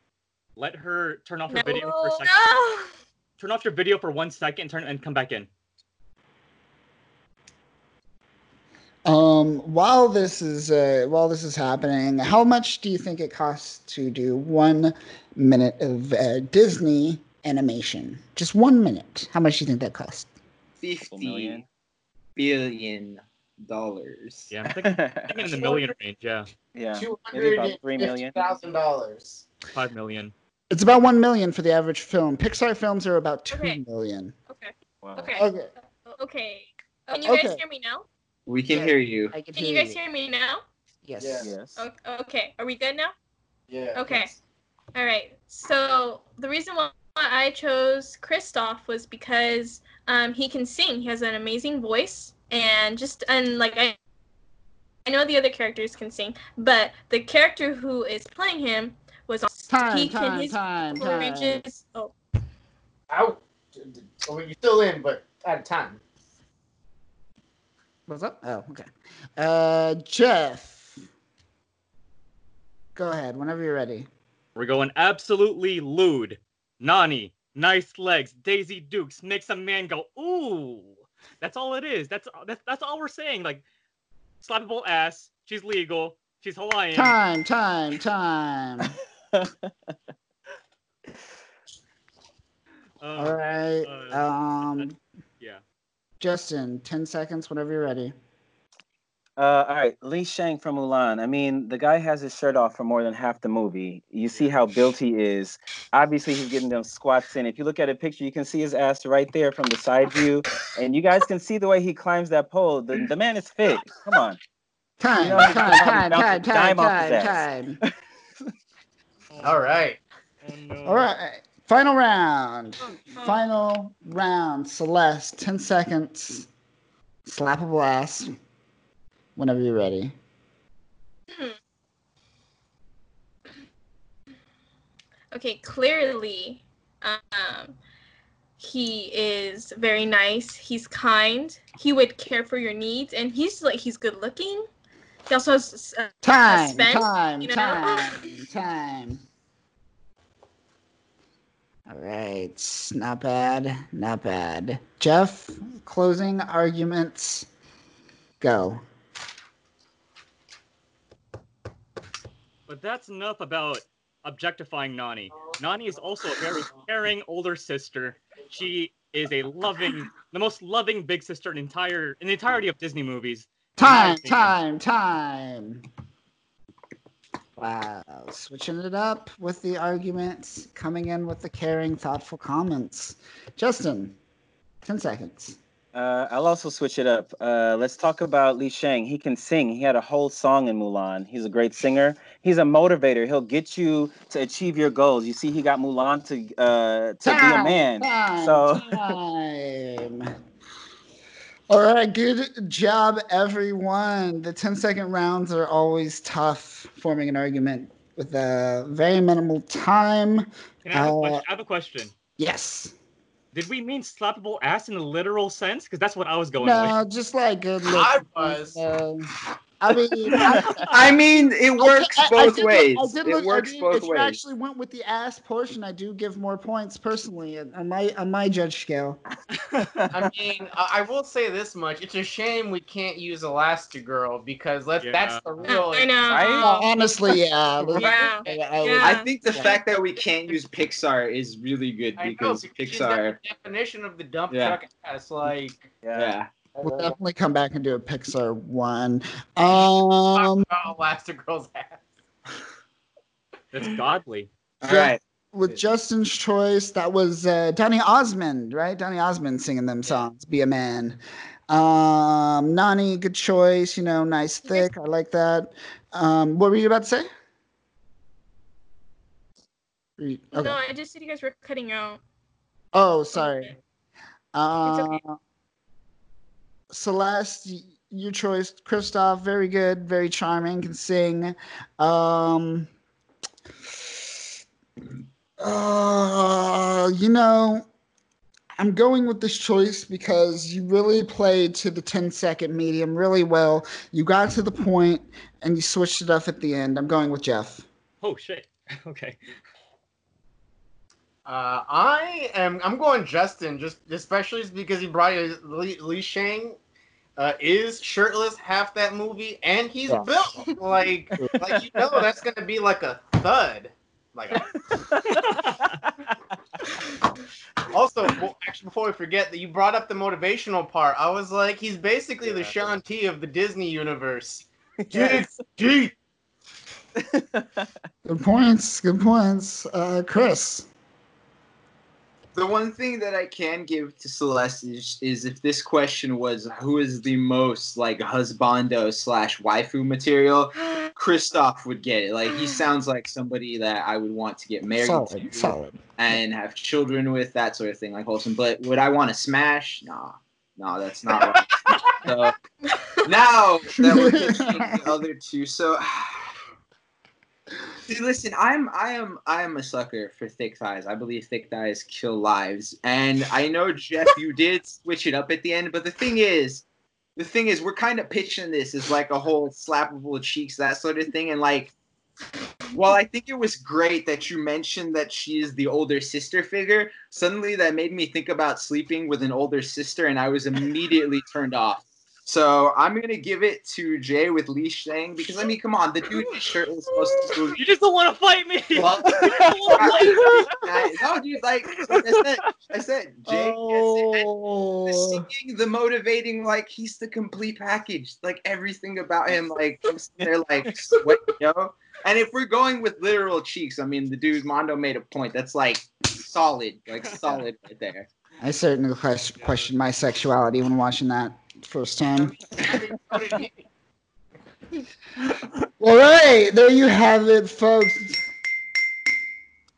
Let her turn off her no, video for a second. No. Turn off your video for one second. Turn and come back in. Um. While this is uh, while this is happening, how much do you think it costs to do one minute of uh, Disney animation? Just one minute. How much do you think that costs? fifty billion dollars. Yeah, I'm thinking, thinking in the million range. Yeah, yeah. Two hundred three million thousand dollars. Five million. It's about one million for the average film. Pixar films are about two okay. million. Okay. Wow. Okay. Okay. Okay. Can you guys okay. hear me now? We can yeah, hear you. I can, can hear you guys you. hear me now? Yes. Yes. yes. O okay. Are we good now? Yeah. Okay. Yes. All right. So the reason why I chose Kristoff was because um, he can sing. He has an amazing voice. And just, and like, I, I know the other characters can sing, but the character who is playing him was on time, he time, can, his time, time. Oh. Out. Well, you're still in, but out of time. What's up? Oh, okay. Uh, Jeff. Go ahead, whenever you're ready. We're going absolutely lewd. Nani, nice legs, Daisy Dukes makes a man go ooh. That's all it is. That's that's that's all we're saying. Like, slappable ass. She's legal. She's Hawaiian. Time, time, time. uh, all right. Uh, um. Yeah. Justin, ten seconds. Whenever you're ready. Uh, all right, Li Shang from Mulan. I mean, the guy has his shirt off for more than half the movie. You see how built he is. Obviously, he's getting them squats in. If you look at a picture, you can see his ass right there from the side view. And you guys can see the way he climbs that pole. The, the man is fit. Come on. Time, you know, time, time, time, time, time, time. All right. And, uh... All right. Final round. Final round. Celeste, ten seconds. Slappable ass. Whenever you're ready. Okay, clearly, um, he is very nice. He's kind. He would care for your needs, and he's like he's good looking. He also has uh, time, suspense, time, you know? time, time. All right, not bad, not bad. Jeff, closing arguments. Go. But that's enough about objectifying Nani. Nani is also a very caring older sister. She is a loving, the most loving big sister in entire in the entirety of Disney movies. Time, time, time. Wow, switching it up with the arguments, coming in with the caring, thoughtful comments. Justin, ten seconds. Uh, I'll also switch it up. Uh, let's talk about Li Shang. He can sing. He had a whole song in Mulan. He's a great singer. He's a motivator. He'll get you to achieve your goals. You see, he got Mulan to uh, to time, be a man. Time, so, time. All right, good job, everyone. The ten-second rounds are always tough, forming an argument with a very minimal time. Can I have, uh, a, question? I have a question. Yes. Did we mean slappable ass in a literal sense? Because that's what I was going no, with. No, just like good looking. I was. Um, I mean, I, I mean, it works I, both I, I ways. Look, I did it look, works I mean, both if ways. If you actually went with the ass portion, I do give more points personally on my on my judge scale. I mean, I will say this much: it's a shame we can't use Elastigirl because let's, yeah. that's the real. I know. Right? No, honestly, yeah. yeah. yeah. I think the yeah. fact that we can't use Pixar is really good because know, Pixar. The definition of the dump yeah. truck ass, like. Yeah. yeah. We'll definitely come back and do a Pixar one. Um, Elastigirl's ass. That's godly. All so right. With Justin's choice, that was uh, Donny Osmond, right? Donny Osmond singing them songs, Be a Man. Um, Nani, good choice. You know, nice, thick. I like that. Um, what were you about to say? You, okay. No, I just said you guys were cutting out. Oh, sorry. Uh, it's okay. Celeste, your choice. Kristoff, very good, very charming, can sing. Um, uh, you know, I'm going with this choice because you really played to the ten second medium really well. You got to the point and you switched it up at the end. I'm going with Jeff. Oh, shit. Okay. Uh, I am. I'm going Justin, just especially because he brought his, Li, Li Shang uh, is shirtless half that movie, and he's yeah. built like like you know that's gonna be like a thud. Like a... also, well, actually, before we forget that you brought up the motivational part, I was like, he's basically yeah. the Sean T of the Disney universe. Yes. G G. Good points. Good points, uh, Chris. The one thing that I can give to Celeste is, is if this question was who is the most like husbando slash waifu material, Kristoff would get it. Like he sounds like somebody that I would want to get married solid, to solid. and have children with, that sort of thing, like wholesome. But would I want to smash? Nah, nah, that's not right. So now that we're getting the other two, so. See, listen, I'm I am I am a sucker for thick thighs. I believe thick thighs kill lives. And I know, Jeff, you did switch it up at the end, but the thing is, the thing is, we're kind of pitching this as like a whole slappable cheeks, that sort of thing. And like, while I think it was great that you mentioned that she is the older sister figure, suddenly that made me think about sleeping with an older sister, and I was immediately turned off. So I'm going to give it to Jay with Li Shang because, I mean, come on. The dude is shirtless. You just don't want to fight me. Well, no, dude, like I said, I said Jay oh. gets it. The singing, the motivating, like, he's the complete package. Like, everything about him, like, they're like, sweat, you know? And if we're going with literal cheeks, I mean, the dude, Mondo, made a point. That's, like, solid. Like, solid right there. I certainly questioned my sexuality when watching that. First time. All right, there you have it, folks.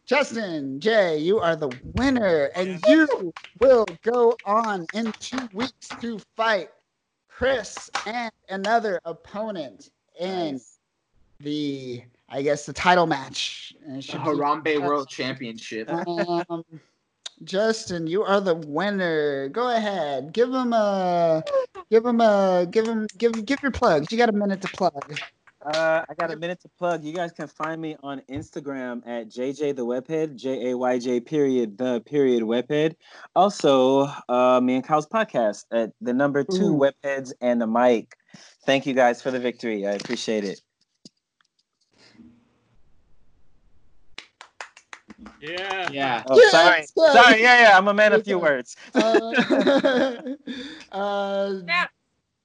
Justin, Jay, you are the winner, and you will go on in two weeks to fight Chris and another opponent in the, I guess, the title match. The Harambe World Championship. Um, Justin, you are the winner. Go ahead, give him a, give him a, give him, give, give your plugs. You got a minute to plug. Uh, I got a minute to plug. You guys can find me on Instagram at J J the Webhead, J A Y J period the period Webhead. Also, uh, me and Kyle's podcast at the number two Ooh. Webheads and the mic. Thank you guys for the victory. I appreciate it. Yeah. Yeah. Oh, yes, sorry. Yes. Sorry. Yeah, yeah. I'm a man of few words. uh, uh, yeah.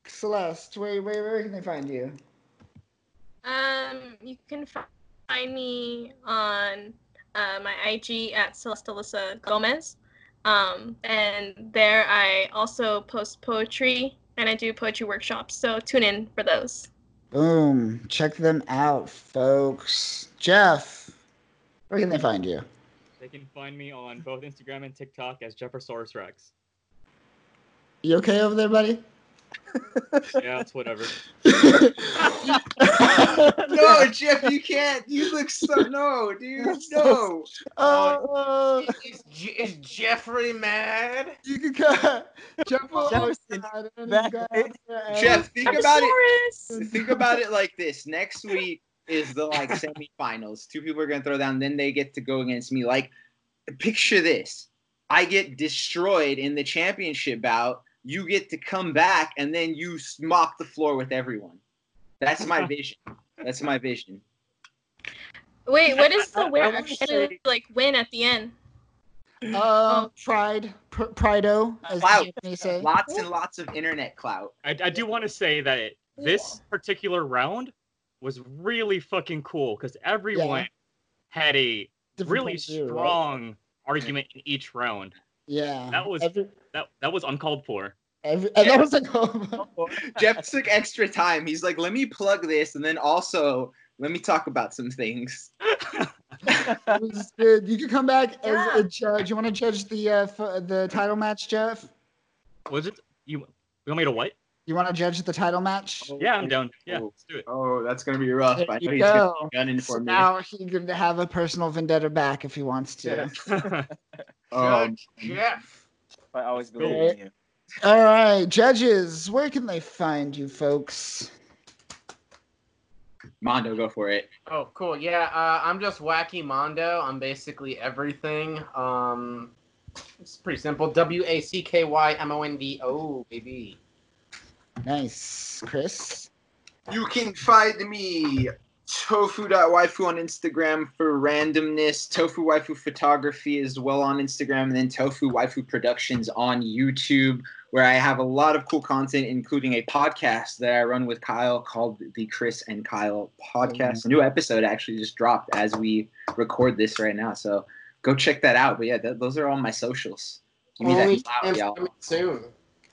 Celeste, where, where, where can they find you? Um, you can find me on uh, my I G at Celeste Alyssa Gomez. Um, and there I also post poetry and I do poetry workshops. So tune in for those. Boom. Check them out, folks. Jeff. Where can they find you? They can find me on both Instagram and TikTok as Jeffersaurus Rex. You okay over there, buddy? Yeah, it's whatever. No, Jeff, you can't. You look so... No, dude, no. Uh, is, is Jeffrey mad? You can cut. Jeff will always mad. Jeff, think I'm about serious. It. Think about it like this. Next week is the like semifinals. Two people are gonna throw down. Then they get to go against me. Like, picture this: I get destroyed in the championship bout. You get to come back, and then you mop the floor with everyone. That's my vision. That's my vision. Wait, what is the winner actually like? Win at the end? Uh, oh. Pride, pr- Prido, as clout. They say. Lots and lots of internet clout. I, I do want to say that it, this particular round was really fucking cool because everyone yeah. had a different really strong right? argument in each round. Yeah, that was Every- that that was uncalled for. Every- and yeah. that was uncalled for. Jeff took extra time. He's like, let me plug this, and then also let me talk about some things. It was good. You could come back yeah. as a judge. You want to judge the uh, f- the title match, Jeff? Was it you? You want me to what? You want to judge the title match? Oh, yeah, I'm down. Yeah, oh. let's do it. Oh, that's going to be rough. There I know he's going to be gunning for so me. Now he's going to have a personal vendetta back if he wants to. Yeah. um, Jeff. I always believe cool. in you. All right, judges, where can they find you folks? Mondo, go for it. Oh, cool. Yeah, uh, I'm just Wacky Mondo. I'm basically everything. Um, it's pretty simple. W A C K Y M O N D O, baby. Nice. Chris? You can find me, tofu dot waifu on Instagram for randomness, Tofu Waifu Photography as well on Instagram, and then Tofu Waifu Productions on YouTube, where I have a lot of cool content, including a podcast that I run with Kyle called the Chris and Kyle Podcast. Mm-hmm. A new episode actually just dropped as we record this right now, so go check that out. But yeah, th- those are all my socials. Give me that clout, y'all. Soon.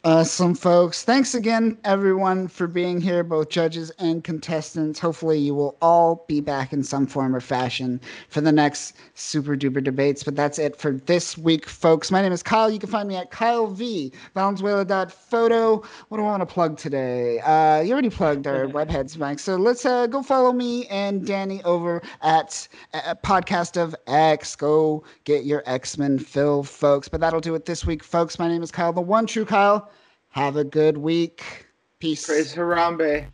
Awesome, folks. Thanks again, everyone, for being here, both judges and contestants. Hopefully you will all be back in some form or fashion for the next super-duper debates. But that's it for this week, folks. My name is Kyle. You can find me at KyleV, Valenzuela dot photo. What do I want to plug today? Uh, you already plugged our webheads, Mike. So let's uh, go follow me and Danny over at uh, Podcast of X. Go get your X-Men fill, folks. But that'll do it this week, folks. My name is Kyle, the one true Kyle. Have a good week. Peace. Praise Harambe.